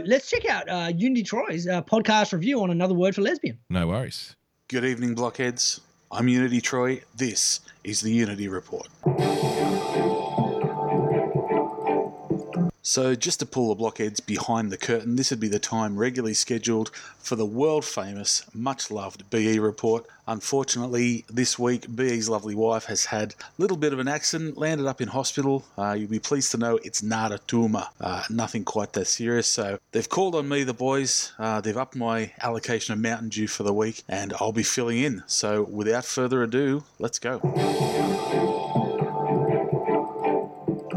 let's check out Unity Troy's podcast review on Another Word for Lesbian. No worries. Good evening, blockheads. I'm Unity Troy. This is the Unity Report. So just to pull the blockheads behind the curtain, this would be the time regularly scheduled for the world-famous, much-loved BE report. Unfortunately, this week, BE's lovely wife has had a little bit of an accident, landed up in hospital. You'll be pleased to know it's nada tumor, nothing quite that serious. So they've called on me, the boys. They've upped my allocation of Mountain Dew for the week, and I'll be filling in. So without further ado, let's go.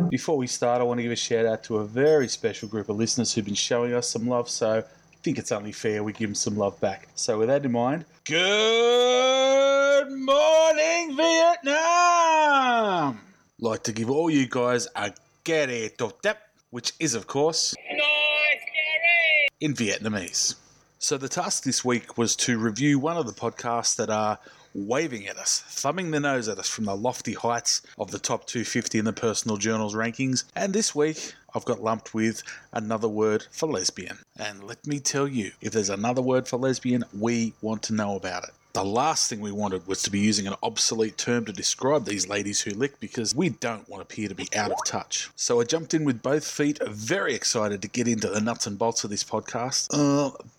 Before we start, I want to give a shout out to a very special group of listeners who've been showing us some love, so I think it's only fair we give them some love back. So with that in mind, good morning, Vietnam! Like to give all you guys a gare top tap, which is, of course, nice gare in Vietnamese. So the task this week was to review one of the podcasts that are waving at us, thumbing their nose at us from the lofty heights of the top 250 in the Personal Journal's rankings. And this week, I've got lumped with Another Word for Lesbian. And let me tell you, if there's another word for lesbian, we want to know about it. The last thing we wanted was to be using an obsolete term to describe these ladies who lick, because we don't want to appear to be out of touch. So I jumped in with both feet, very excited to get into the nuts and bolts of this podcast.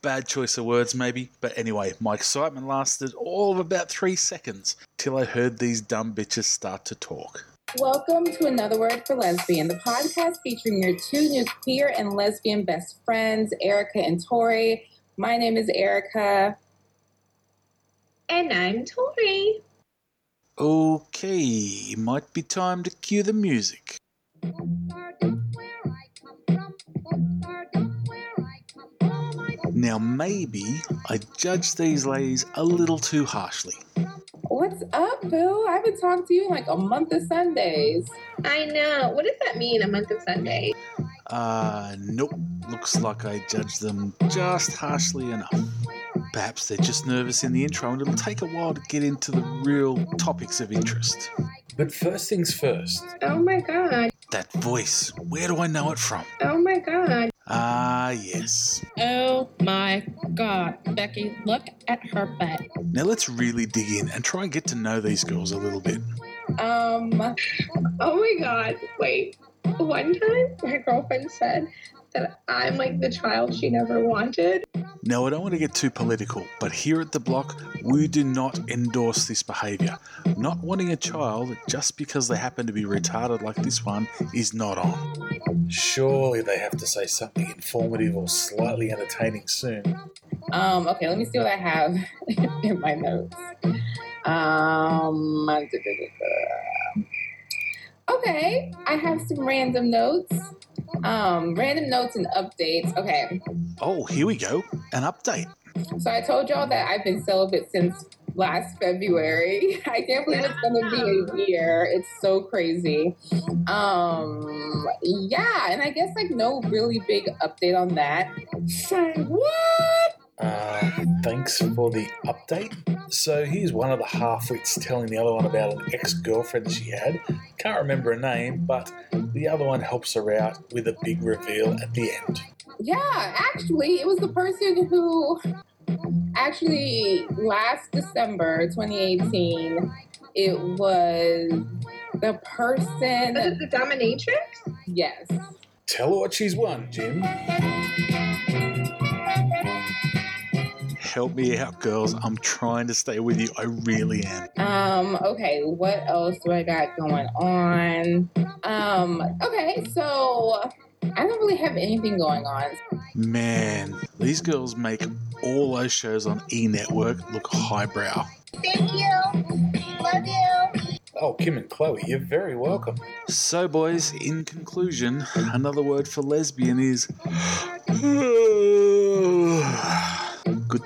Bad choice of words maybe, but anyway, my excitement lasted all of about 3 seconds till I heard these dumb bitches start to talk. Welcome to Another Word for Lesbian, the podcast featuring your two new queer and lesbian best friends, Erica and Tori. My name is Erica. And I'm Tori. Okay, might be time to cue the music. Now maybe I judged these ladies a little too harshly. What's up, boo? I haven't talked to you in like a month of Sundays. I know. What does that mean, a month of Sundays? Nope. Looks like I judged them just harshly enough. Perhaps they're just nervous in the intro, and it'll take a while to get into the real topics of interest. But first things first. Oh my god. That voice. Where do I know it from? Oh my god. Ah, yes. Oh my god. Becky, look at her butt. Now let's really dig in and try and get to know these girls a little bit. Oh my god. Wait. One time, my girlfriend said that I'm like the child she never wanted. Now, I don't want to get too political, but here at The Block, we do not endorse this behaviour. Not wanting a child just because they happen to be retarded like this one is not on. Surely they have to say something informative or slightly entertaining soon. Okay, let me see what I have in my notes. Okay, I have some random notes. Random notes and updates. Okay. Oh, here we go. An update. So I told y'all that I've been celibate since last February. I can't believe it's going to be a year. It's so crazy. Yeah, and I guess like no really big update on that. So what? Thanks for the update. So here's one of the half-wits telling the other one about an ex-girlfriend she had. Can't remember her name, but the other one helps her out with a big reveal at the end. Yeah, actually, it was the person who actually last December 2018, it was the person... Is it the dominatrix? Yes. Tell her what she's won, Jim. Help me out, girls. I'm trying to stay with you. I really am. Okay, what else do I got going on? Okay, so I don't really have anything going on. Man, these girls make all those shows on E! Network look highbrow. Thank you. Love you. Oh, Kim and Chloe, you're very welcome. So, boys, in conclusion, another word for lesbian is... Good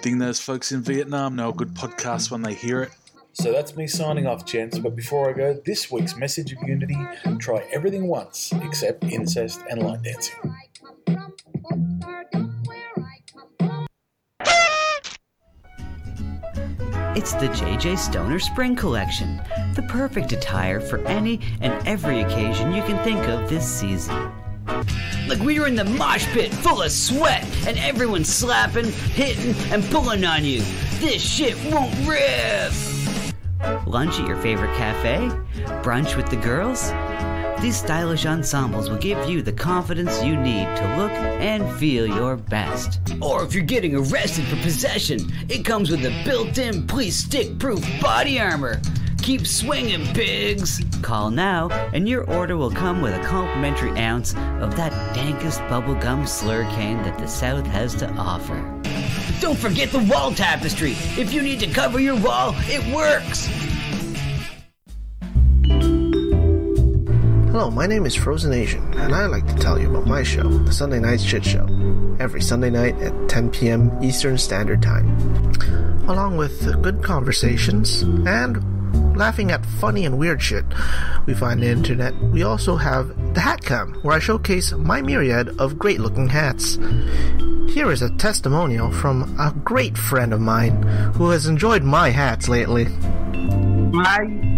thing those folks in Vietnam know a good podcast when they hear it. So that's me signing off, gents. But before I go, this week's message of unity, try everything once except incest and light dancing. It's the JJ Stoner Spring Collection, the perfect attire for any and every occasion you can think of this season. Like we were in the mosh pit full of sweat and everyone's slapping, hitting, and pulling on you. This shit won't rip! Lunch at your favorite cafe? Brunch with the girls? These stylish ensembles will give you the confidence you need to look and feel your best. Or if you're getting arrested for possession, it comes with a built-in police stick-proof body armor. Keep swinging, pigs! Call now, and your order will come with a complimentary ounce of that dankest bubblegum slurricane that the South has to offer. Don't forget the wall tapestry! If you need to cover your wall, it works! Hello, my name is Frozen Asian, and I'd like to tell you about my show, The Sunday Night Shit Show, every Sunday night at 10 p.m. Eastern Standard Time, along with good conversations and laughing at funny and weird shit we find on the internet. We also have The Hat Cam, where I showcase my myriad of great-looking hats. Here is a testimonial from a great friend of mine who has enjoyed my hats lately.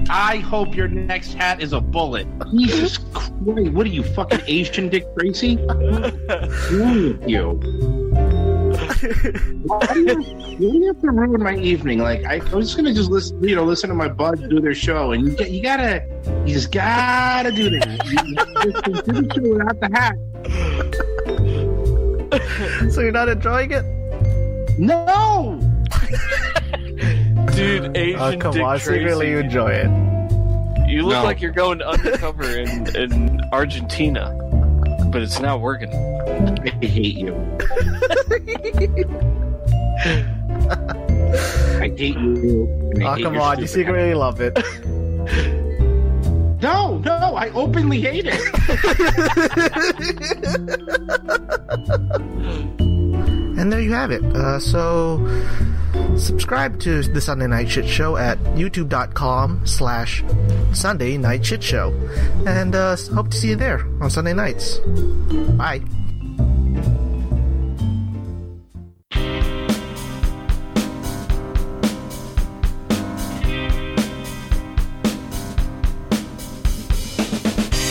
I hope your next hat is a bullet. Jesus Christ, what are you, fucking Asian Dick Tracy? Why do you have to ruin my evening? Like I was just gonna listen to my buds do their show, and you just gotta do this. You do the show without the hat. So you're not enjoying it? No, dude. Asian come Dick on, Tracy. Secretly you enjoy it. You look like you're going undercover in Argentina, but it's not working. I hate you. I hate you. Oh, come on. You secretly love it. No. I openly hate it. And there you have it. So subscribe to The Sunday Night Shit Show at youtube.com/Sunday Night Shit Show. And hope to see you there on Sunday nights. Bye.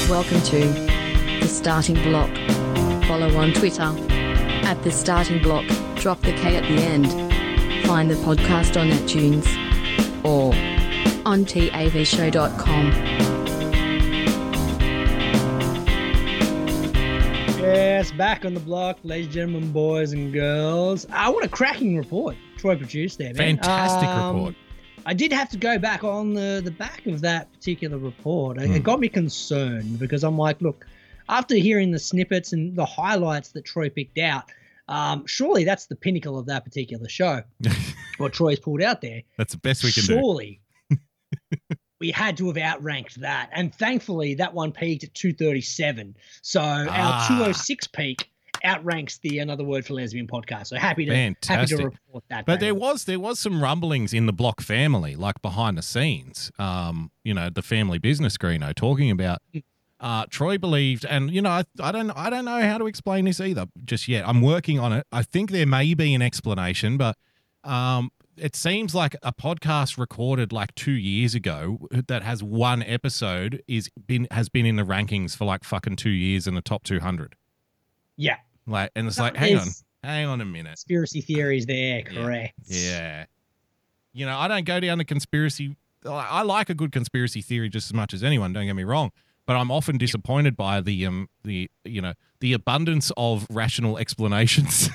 Welcome to The Starting Block. Follow on Twitter at The Starting Block. Drop the K at the end. Find the podcast on iTunes or on TAVshow.com. Yes, back on the block, ladies and gentlemen, boys and girls. What a cracking report Troy produced there, man. Fantastic report. I did have to go back on the back of that particular report. It got me concerned because I'm like, look, after hearing the snippets and the highlights that Troy picked out, surely that's the pinnacle of that particular show, what Troy's pulled out there. That's the best we can do. Surely we had to have outranked that. And thankfully, that one peaked at 237. So our 206 peak outranks the Another Word for Lesbian podcast. So happy to report that. But there was some rumblings in the Block family, like behind the scenes, the family business, Greeno, talking about Troy believed, and I don't know how to explain this either just yet. I'm working on it. I think there may be an explanation, but it seems like a podcast recorded like 2 years ago that has one episode has been in the rankings for like fucking 2 years in the top 200. Yeah. Like, and it's that, like, hang on a minute. Conspiracy theories there, correct. Yeah. I don't go down the conspiracy. I like a good conspiracy theory just as much as anyone, don't get me wrong, but I'm often disappointed by the abundance of rational explanations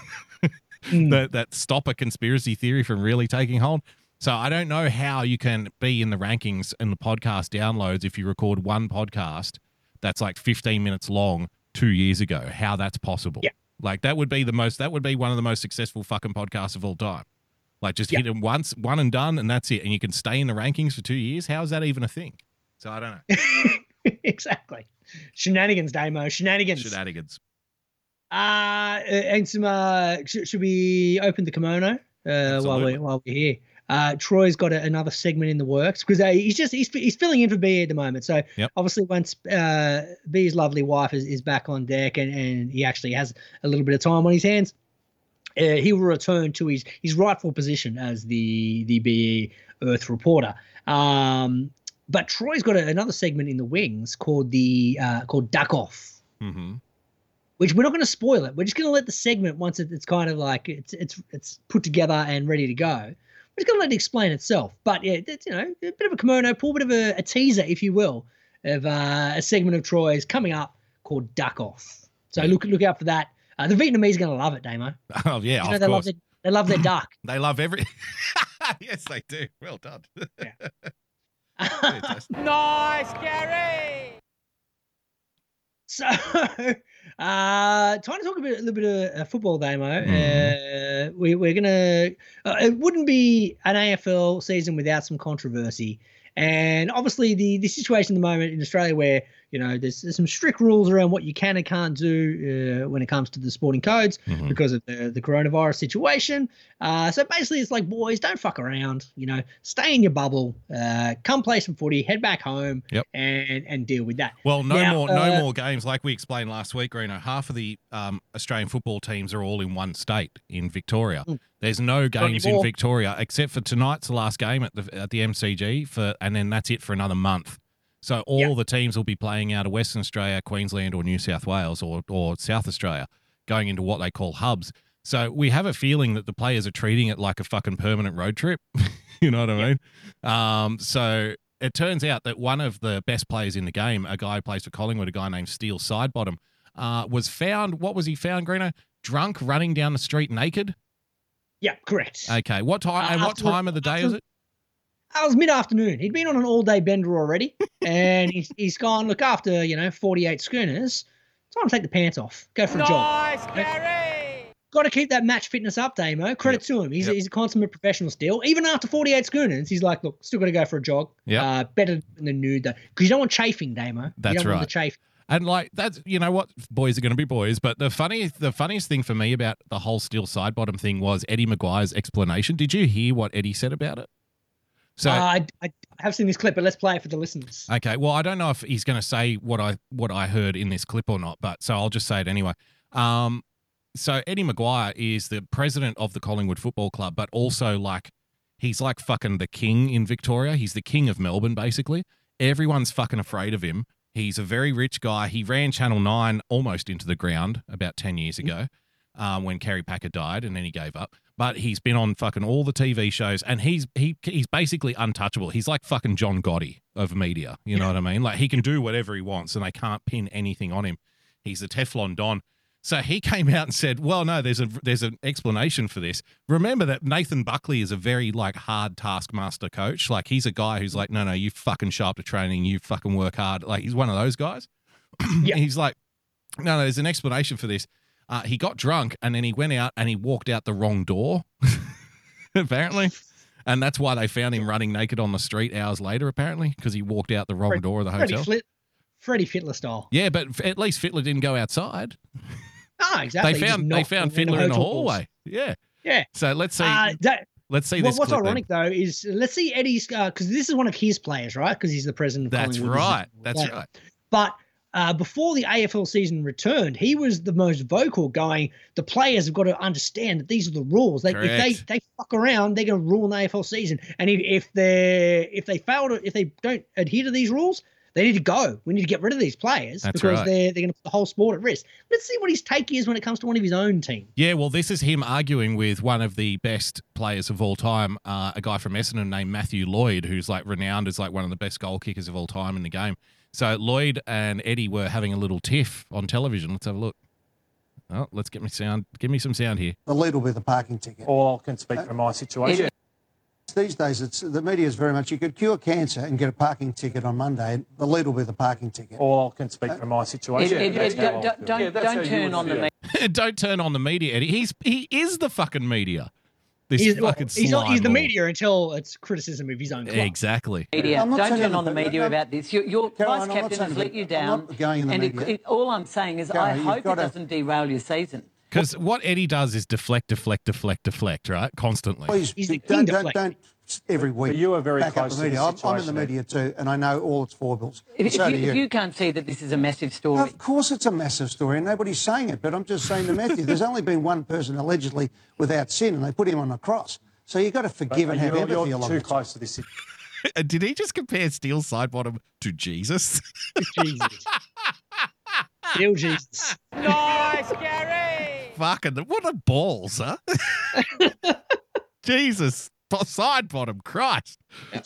that stop a conspiracy theory from really taking hold. So I don't know how you can be in the rankings and the podcast downloads if you record one podcast that's like 15 minutes long 2 years ago, how that's possible. Yeah. Like that would be one of the most successful fucking podcasts of all time. Like just hit them once, one and done, and that's it. And you can stay in the rankings for 2 years. How is that even a thing? So I don't know. Exactly. Shenanigans, Damo. Shenanigans. Shenanigans. And some. Should we open the kimono while we're here? Troy's got another segment in the works because he's filling in for B at the moment. So Obviously once B's lovely wife is back on deck and he actually has a little bit of time on his hands, he will return to his rightful position as the BE Earth reporter. But Troy's got another segment in the wings called Duck Off. Mm-hmm. Which we're not going to spoil it. We're just going to let the segment, once it's kind of like it's put together and ready to go, we're just going to let it explain itself. But yeah, it's, a bit of a kimono pull, a bit of a teaser, if you will, of a segment of Troy's coming up called Duck Off. So look out for that. The Vietnamese are going to love it, Damo. Oh yeah, of course. They love their duck. They love every. Yes, they do. Well done. Yeah. Nice, Gary. So. Time to talk a little bit of football, Damo. Mm. We're gonna. It wouldn't be an AFL season without some controversy, and obviously the situation at the moment in Australia, where there's some strict rules around what you can and can't do when it comes to the sporting codes because of the coronavirus situation. So basically, it's like, boys, don't fuck around. Stay in your bubble. Come play some footy. Head back home and deal with that. Well, no more games like we explained last week, Reno. Half of the Australian football teams are all in one state in Victoria. Mm. There's no games in Victoria except for tonight's the last game at the MCG and then that's it for another month. So all the teams will be playing out of Western Australia, Queensland or New South Wales or South Australia, going into what they call hubs. So we have a feeling that the players are treating it like a fucking permanent road trip. You know what I mean? So it turns out that one of the best players in the game, a guy who plays for Collingwood, a guy named Steele Sidebottom, was found, what was he found, Greeno? Drunk, running down the street naked? Yeah, correct. Okay, what time? And what time of the day is it? It was mid-afternoon. He'd been on an all-day bender already, and he's gone, look, after, 48 schooners, time to take the pants off, go for a jog. Nice, Gary! Got to keep that match fitness up, Damo. Credit to him. He's a consummate professional still. Even after 48 schooners, he's like, look, still got to go for a jog. Yeah. Better than the nude, though, because you don't want chafing, Damo. That's right. You don't want the chafing. And, that's, you know what, boys are going to be boys, but the funniest thing for me about the whole Steele Sidebottom thing was Eddie Maguire's explanation. Did you hear what Eddie said about it? So I have seen this clip, but let's play it for the listeners. Okay. Well, I don't know if he's going to say what I heard in this clip or not, but so I'll just say it anyway. So Eddie Maguire is the president of the Collingwood Football Club, but also he's like fucking the king in Victoria. He's the king of Melbourne, basically. Everyone's fucking afraid of him. He's a very rich guy. He ran Channel 9 almost into the ground about 10 years ago when Kerry Packer died, and then he gave up. But he's been on fucking all the TV shows, and he's basically untouchable. He's like fucking John Gotti of media. You know what I mean? Like, he can do whatever he wants, and they can't pin anything on him. He's the Teflon Don. So he came out and said, well, no, there's an explanation for this. Remember that Nathan Buckley is a very, hard taskmaster coach. He's a guy who's like, no, you fucking show up to training, you fucking work hard. He's one of those guys. Yeah. He's like, no, there's an explanation for this. He got drunk and then he went out and he walked out the wrong door, apparently. And that's why they found him running naked on the street hours later, apparently, because he walked out the wrong door of the hotel. Freddie Fittler style. Yeah, but at least Fittler didn't go outside. Oh, exactly. They found Fittler in the hallway. Yeah. Yeah. So let's see. Let's see this. What's ironic, though, is let's see Eddie's, because this is one of his players, right? Because he's the president of Collingwood. That's right. But before the AFL season returned, he was the most vocal, going, the players have got to understand that these are the rules. If they fuck around, they're going to ruin the AFL season. And if they don't adhere to these rules, they need to go. We need to get rid of these players because they're going to put the whole sport at risk. Let's see what his take is when it comes to one of his own team. Yeah, well, this is him arguing with one of the best players of all time, a guy from Essendon named Matthew Lloyd, who's renowned as one of the best goal kickers of all time in the game. So Lloyd and Eddie were having a little tiff on television. Let's have a look. Oh, let's get me sound. Give me some sound here. The lead will be the parking ticket. All I can speak from my situation. Yeah. These days, the media is very much, you could cure cancer and get a parking ticket on Monday, and the lead will be the parking ticket. All I can speak from my situation. Don't turn on the media. Don't turn on the media, Eddie. He is the fucking media. He's the media until it's criticism of his own. Club. Exactly. Media. Don't turn on the media about this. Your vice captain has let you down. I'm not going in the media. All I'm saying is I hope it doesn't derail your season. Because what Eddie does is deflect, right? Constantly. Please, don't every week. So you are very close to the media. I'm in the media too, and I know all its foibles. If you can't see that this is a massive story. No, of course it's a massive story, and nobody's saying it, but I'm just saying to Matthew, there's only been one person allegedly without sin, and they put him on a cross. So you've got to forgive and have empathy along the time. You're too close to this. Did he just compare Steele Sidebottom to Jesus? Jesus. Steele Jesus. Nice, Gary! Fucking, what a balls, huh? Jesus, Sidebottom, Christ.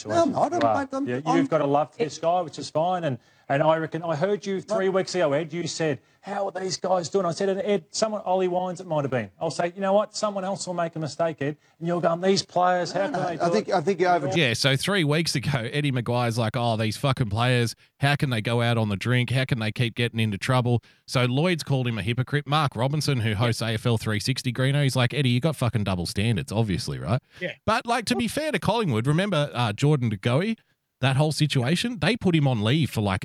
No, I'm not. You've got a love for this guy, which is fine. And I reckon I heard you 3 weeks ago, Ed. You said, "How are these guys doing?" I said, "Ed, someone, Ollie Wines, it might have been." I'll say, "You know what? Someone else will make a mistake, Ed." And you're going, "These players, how can they do it?" I think you over. Yeah. So 3 weeks ago, Eddie Maguire's like, "Oh, these fucking players. How can they go out on the drink? How can they keep getting into trouble?" So Lloyd's called him a hypocrite. Mark Robinson, who hosts AFL 360 Greeno, he's like, "Eddie, you got fucking double standards, obviously, right?" Yeah. But like, to be fair to Collingwood, remember Jordan De Goey, that whole situation, they put him on leave for like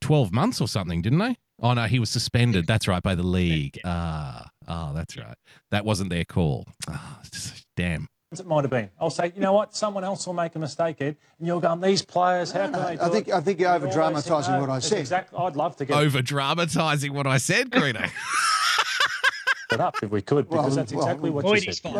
12 months or something, didn't they? Oh, no, he was suspended. That's right, by the league. That's right. That wasn't their call. Damn. It might have been. I'll say, "You know what? Someone else will make a mistake, Ed." And you're going, "These players, how can they do it?" I think you're over-dramatising what I said. Exactly. I'd love to get over-dramatising what I said, Greeno. It up if we could, because that's exactly what Lloydie's you said.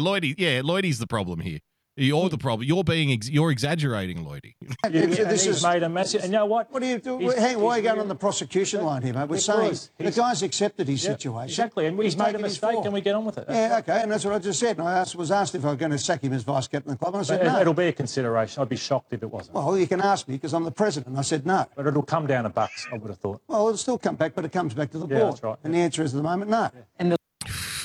Lloydie's the problem here. You're the problem. You're exaggerating, Lloydie. This is made a mess. And you know what? What are you doing? Why are you going on the prosecution line here, mate? We're saying the guy's accepted his situation. Exactly, and he's made a mistake, and we get on with it. Yeah, okay, and that's what I just said. And I was asked if I was going to sack him as vice captain of the club, and I said no. It'll be a consideration. I'd be shocked if it wasn't. Well, you can ask me because I'm the president, and I said no. But it'll come down to bucks, I would have thought. Well, it'll still come back, but it comes back to the board. That's right. And the answer is at the moment, no. Yeah.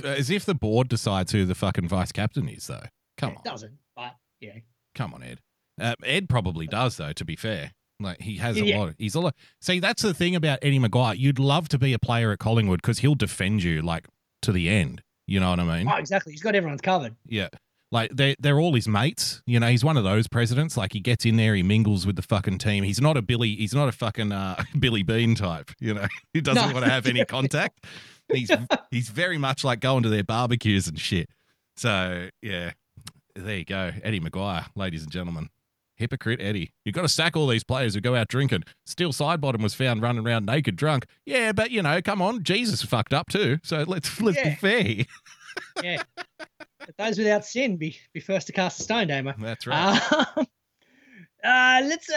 As if the board decides who the fucking vice captain is, though. Come on. It doesn't. Yeah. Come on, Ed. Ed probably does, though, to be fair. Like, he has a lot. He's a lot. See, that's the thing about Eddie Maguire. You'd love to be a player at Collingwood because he'll defend you, like, to the end. You know what I mean? Oh, exactly. He's got everyone's covered. Yeah. Like, they're all his mates. You know, he's one of those presidents. Like, he gets in there, he mingles with the fucking team. He's not a Billy Bean type, you know. He doesn't want to have any contact. He's very much like going to their barbecues and shit. So, yeah. There you go, Eddie Maguire, ladies and gentlemen. Hypocrite Eddie. You've got to sack all these players who go out drinking. Steele Sidebottom was found running around naked drunk. Yeah, but, you know, come on, Jesus fucked up too. So let's be fair. Yeah. But those without sin be first to cast a stone, Damo. That's right. Let's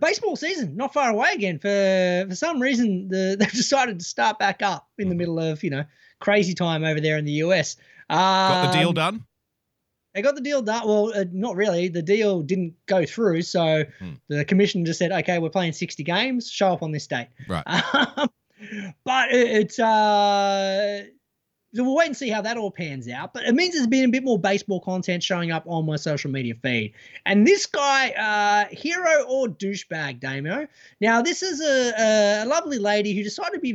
baseball season not far away again. For some reason, they've decided to start back up in the middle of, you know, crazy time over there in the US. Got the deal done? They got the deal done. Well, not really. The deal didn't go through, so the commission just said, "Okay, we're playing 60 games. Show up on this date." Right. But we'll wait and see how that all pans out. But it means there's been a bit more baseball content showing up on my social media feed. And this guy, hero or douchebag, Damo. Now, this is a lovely lady who decided to be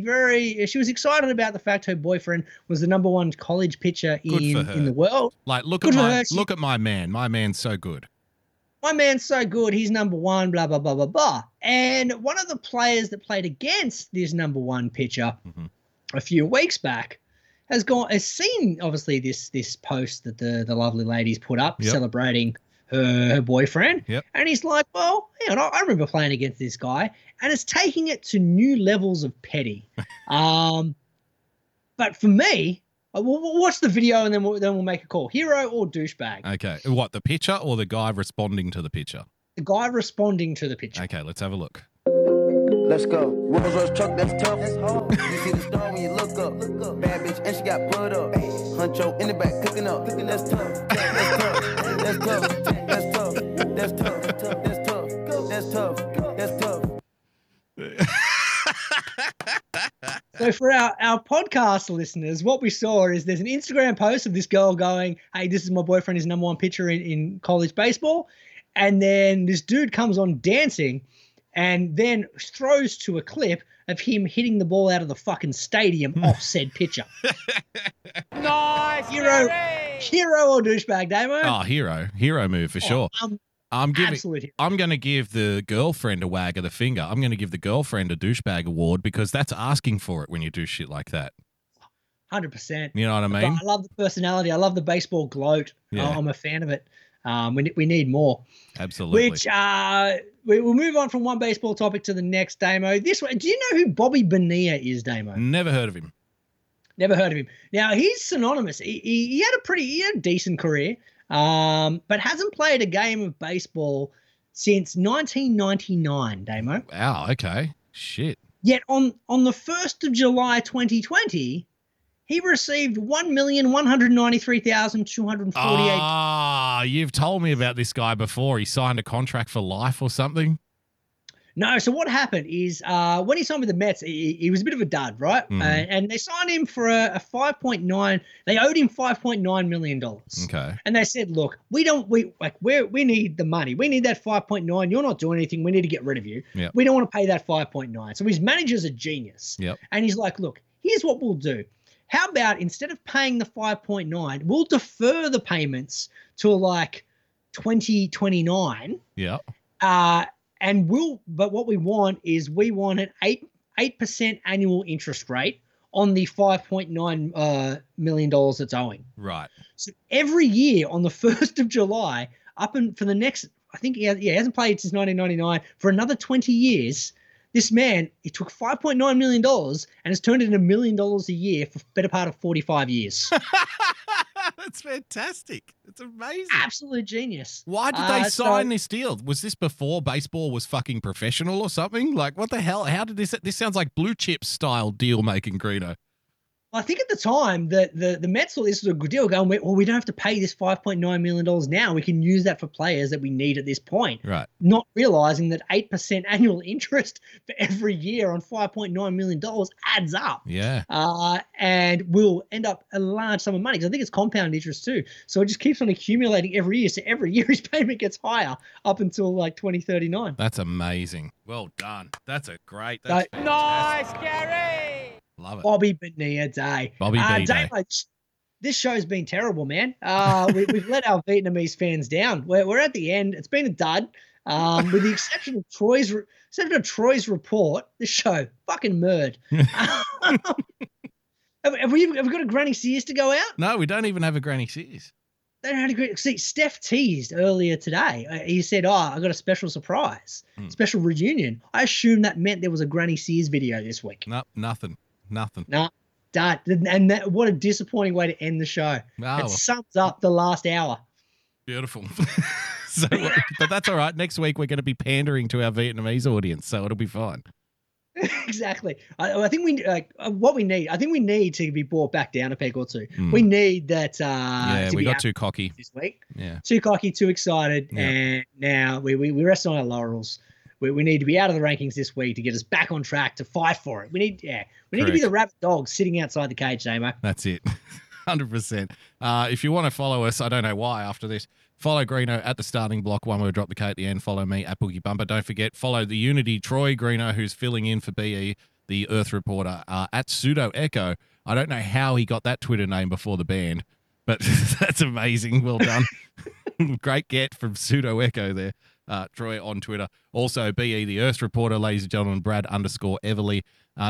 she was excited about the fact her boyfriend was the number one college pitcher in the world. Like, look at my man. My man's so good. My man's so good. He's number one, blah, blah, blah, blah, blah. And one of the players that played against this number one pitcher a few weeks back has seen, obviously, this post that the lovely lady's put up celebrating her boyfriend. Yep. And he's like, "Well, hang on, I remember playing against this guy," and it's taking it to new levels of petty. But for me, we'll watch the video and then we'll make a call. Hero or douchebag? Okay. What, the pitcher or the guy responding to the pitcher? The guy responding to the pitcher. Okay, let's have a look. Let's go. Woman's roast truck, that's tough. That's hard. You see the star when you look up. Bad bitch, and she got blood up. Huncho in the back, cooking up. That's tough. That's tough. That's tough. That's tough. That's tough. That's tough. That's tough. That's tough. So for our podcast listeners, what we saw is there's an Instagram post of this girl going, "Hey, this is my boyfriend, his number one pitcher in college baseball." And then this dude comes on dancing and then throws to a clip of him hitting the ball out of the fucking stadium off said pitcher. Nice. Hero, Hero or douchebag, Damo? Oh, hero. Hero move for sure. I'm going to give the girlfriend a wag of the finger. I'm going to give the girlfriend a douchebag award because that's asking for it when you do shit like that. 100%. You know what I mean? But I love the personality. I love the baseball gloat. Yeah. I'm a fan of it. We need more. Absolutely. Which we will move on from one baseball topic to the next, Damo. This one, do you know who Bobby Bonilla is, Damo? Never heard of him. Never heard of him. Now, he's synonymous. He had a decent career, but hasn't played a game of baseball since 1999, Damo. Wow, okay. Shit. Yet on the 1st of July 2020, he received $1,193,248. Ah, you've told me about this guy before. He signed a contract for life or something. No, so what happened is when he signed with the Mets, he was a bit of a dud, right? Mm. And they signed him for they owed him $5.9 million. Okay. And they said, look, we need the money. We need that 5.9. You're not doing anything. We need to get rid of you. Yep. We don't want to pay that 5.9. So his manager's a genius. Yep. And he's like, look, here's what we'll do. How about instead of paying the 5.9, we'll defer the payments till like 2029. Yeah. But what we want is an 8% annual interest rate on the $5.9 million that's owing. Right. So every year on the 1st of July for the next, I think he hasn't played since 1999, for another 20 years, this man, he took $5.9 million and has turned it into $1 million a year for the better part of 45 years. That's fantastic. It's amazing. Absolute genius. Why did they sign this deal? Was this before baseball was fucking professional or something? Like, what the hell? How did this sounds like blue chip style deal making, Greeno. I think at the time that the Mets thought this was a good deal, going, well, we don't have to pay this $5.9 million now. We can use that for players that we need at this point. Right. Not realizing that 8% annual interest for every year on $5.9 million adds up. Yeah. And will end up a large sum of money because I think it's compound interest too. So it just keeps on accumulating every year. So every year his payment gets higher up until like 2039. That's amazing. Well done. That's nice, Gary. Love it. Bobby Bonilla Day. Bobby Day. This show's been terrible, man. We've let our Vietnamese fans down. We're at the end. It's been a dud. With the exception of Troy's report, this show fucking murd. Have we got a Granny Sears to go out? No, we don't even have a Granny Sears. They don't have a Granny. See, Steph teased earlier today. He said, I got a special surprise, special reunion. I assume that meant there was a Granny Sears video this week. No, nothing. No, dud. And what a disappointing way to end the show. It sums up the last hour. Beautiful. So, but that's all right. Next week we're going to be pandering to our Vietnamese audience, so it'll be fine. Exactly. I think we need to be brought back down a peg or two. We need that. We got too cocky this week. Yeah. Too cocky, too excited, and now we rest on our laurels. We need to be out of the rankings this week to get us back on track to fight for it. We need to be the rabid dogs sitting outside the cage, Damo. That's it, 100%. If you want to follow us, I don't know why after this, follow Greeno at the starting block, one word, drop the K at the end. Follow me at Boogie Bumper. Don't forget, follow the Unity Troy Greeno, who's filling in for BE, the Earth Reporter, at Pseudo Echo. I don't know how he got that Twitter name before the band, but that's amazing. Well done. Great get from Pseudo Echo there. Troy on Twitter. Also, BE, the Earth Reporter, ladies and gentlemen, Brad _ Everly.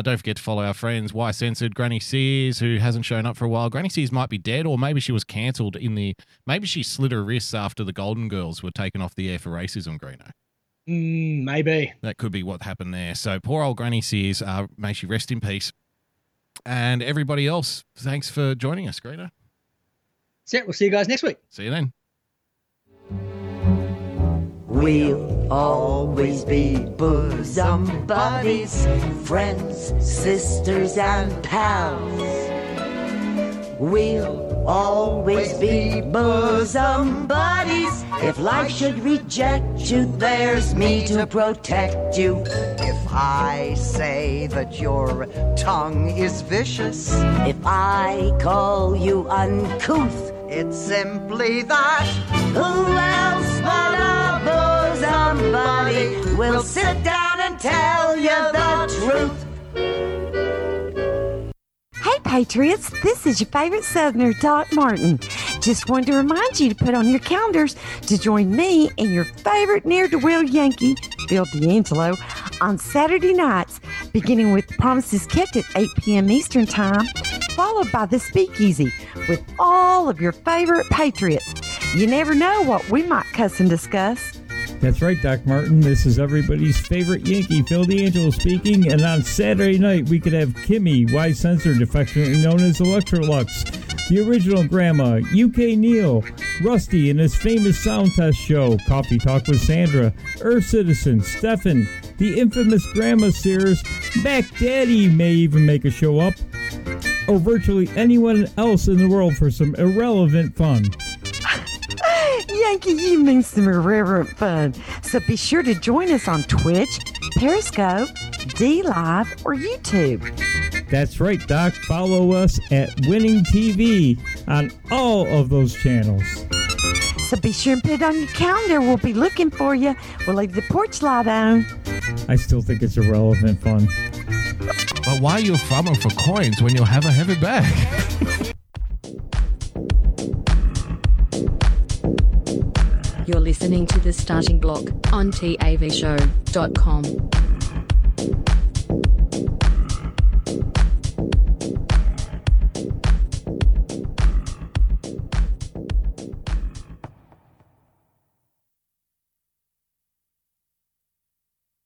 Don't forget to follow our friends, Why Censored, Granny Sears, who hasn't shown up for a while. Granny Sears might be dead, or maybe she was cancelled maybe she slid her wrists after the Golden Girls were taken off the air for racism, Greeno. Maybe. That could be what happened there. So poor old Granny Sears, may she rest in peace. And everybody else, thanks for joining us, Greeno. That's it. We'll see you guys next week. See you then. We'll always be bosom buddies, friends, sisters, and pals. We'll always be bosom buddies. If life should reject you, there's me to protect you. If I say that your tongue is vicious, if I call you uncouth, it's simply that. Who else but somebody will sit down and tell you the truth. Hey, Patriots, this is your favorite Southerner, Doc Martin. Just wanted to remind you to put on your calendars to join me and your favorite ne'er-do-well Yankee, Bill D'Angelo, on Saturday nights, beginning with Promises Kept at 8 p.m. Eastern Time, followed by The Speakeasy with all of your favorite patriots. You never know what we might cuss and discuss. That's right, Doc Martin. This is everybody's favorite Yankee, Phil D'Angelo speaking. And on Saturday night, we could have Kimmy, Y Censored, affectionately known as Electrolux, the original Grandma, UK Neil, Rusty and his famous sound test show, Coffee Talk with Sandra, Earth Citizen, Stefan, the infamous Grandma Sears, Mac Daddy may even make a show up, or virtually anyone else in the world for some irrelevant fun. Yankee, you mean some irreverent fun. So be sure to join us on Twitch, Periscope, DLive, or YouTube. That's right, Doc. Follow us at Winning TV on all of those channels. So be sure and put it on your calendar. We'll be looking for you. We'll leave the porch light on. I still think it's irrelevant fun. But why are you farming for coins when you'll have a heavy bag? You're listening to The Starting Block on TAVshow.com.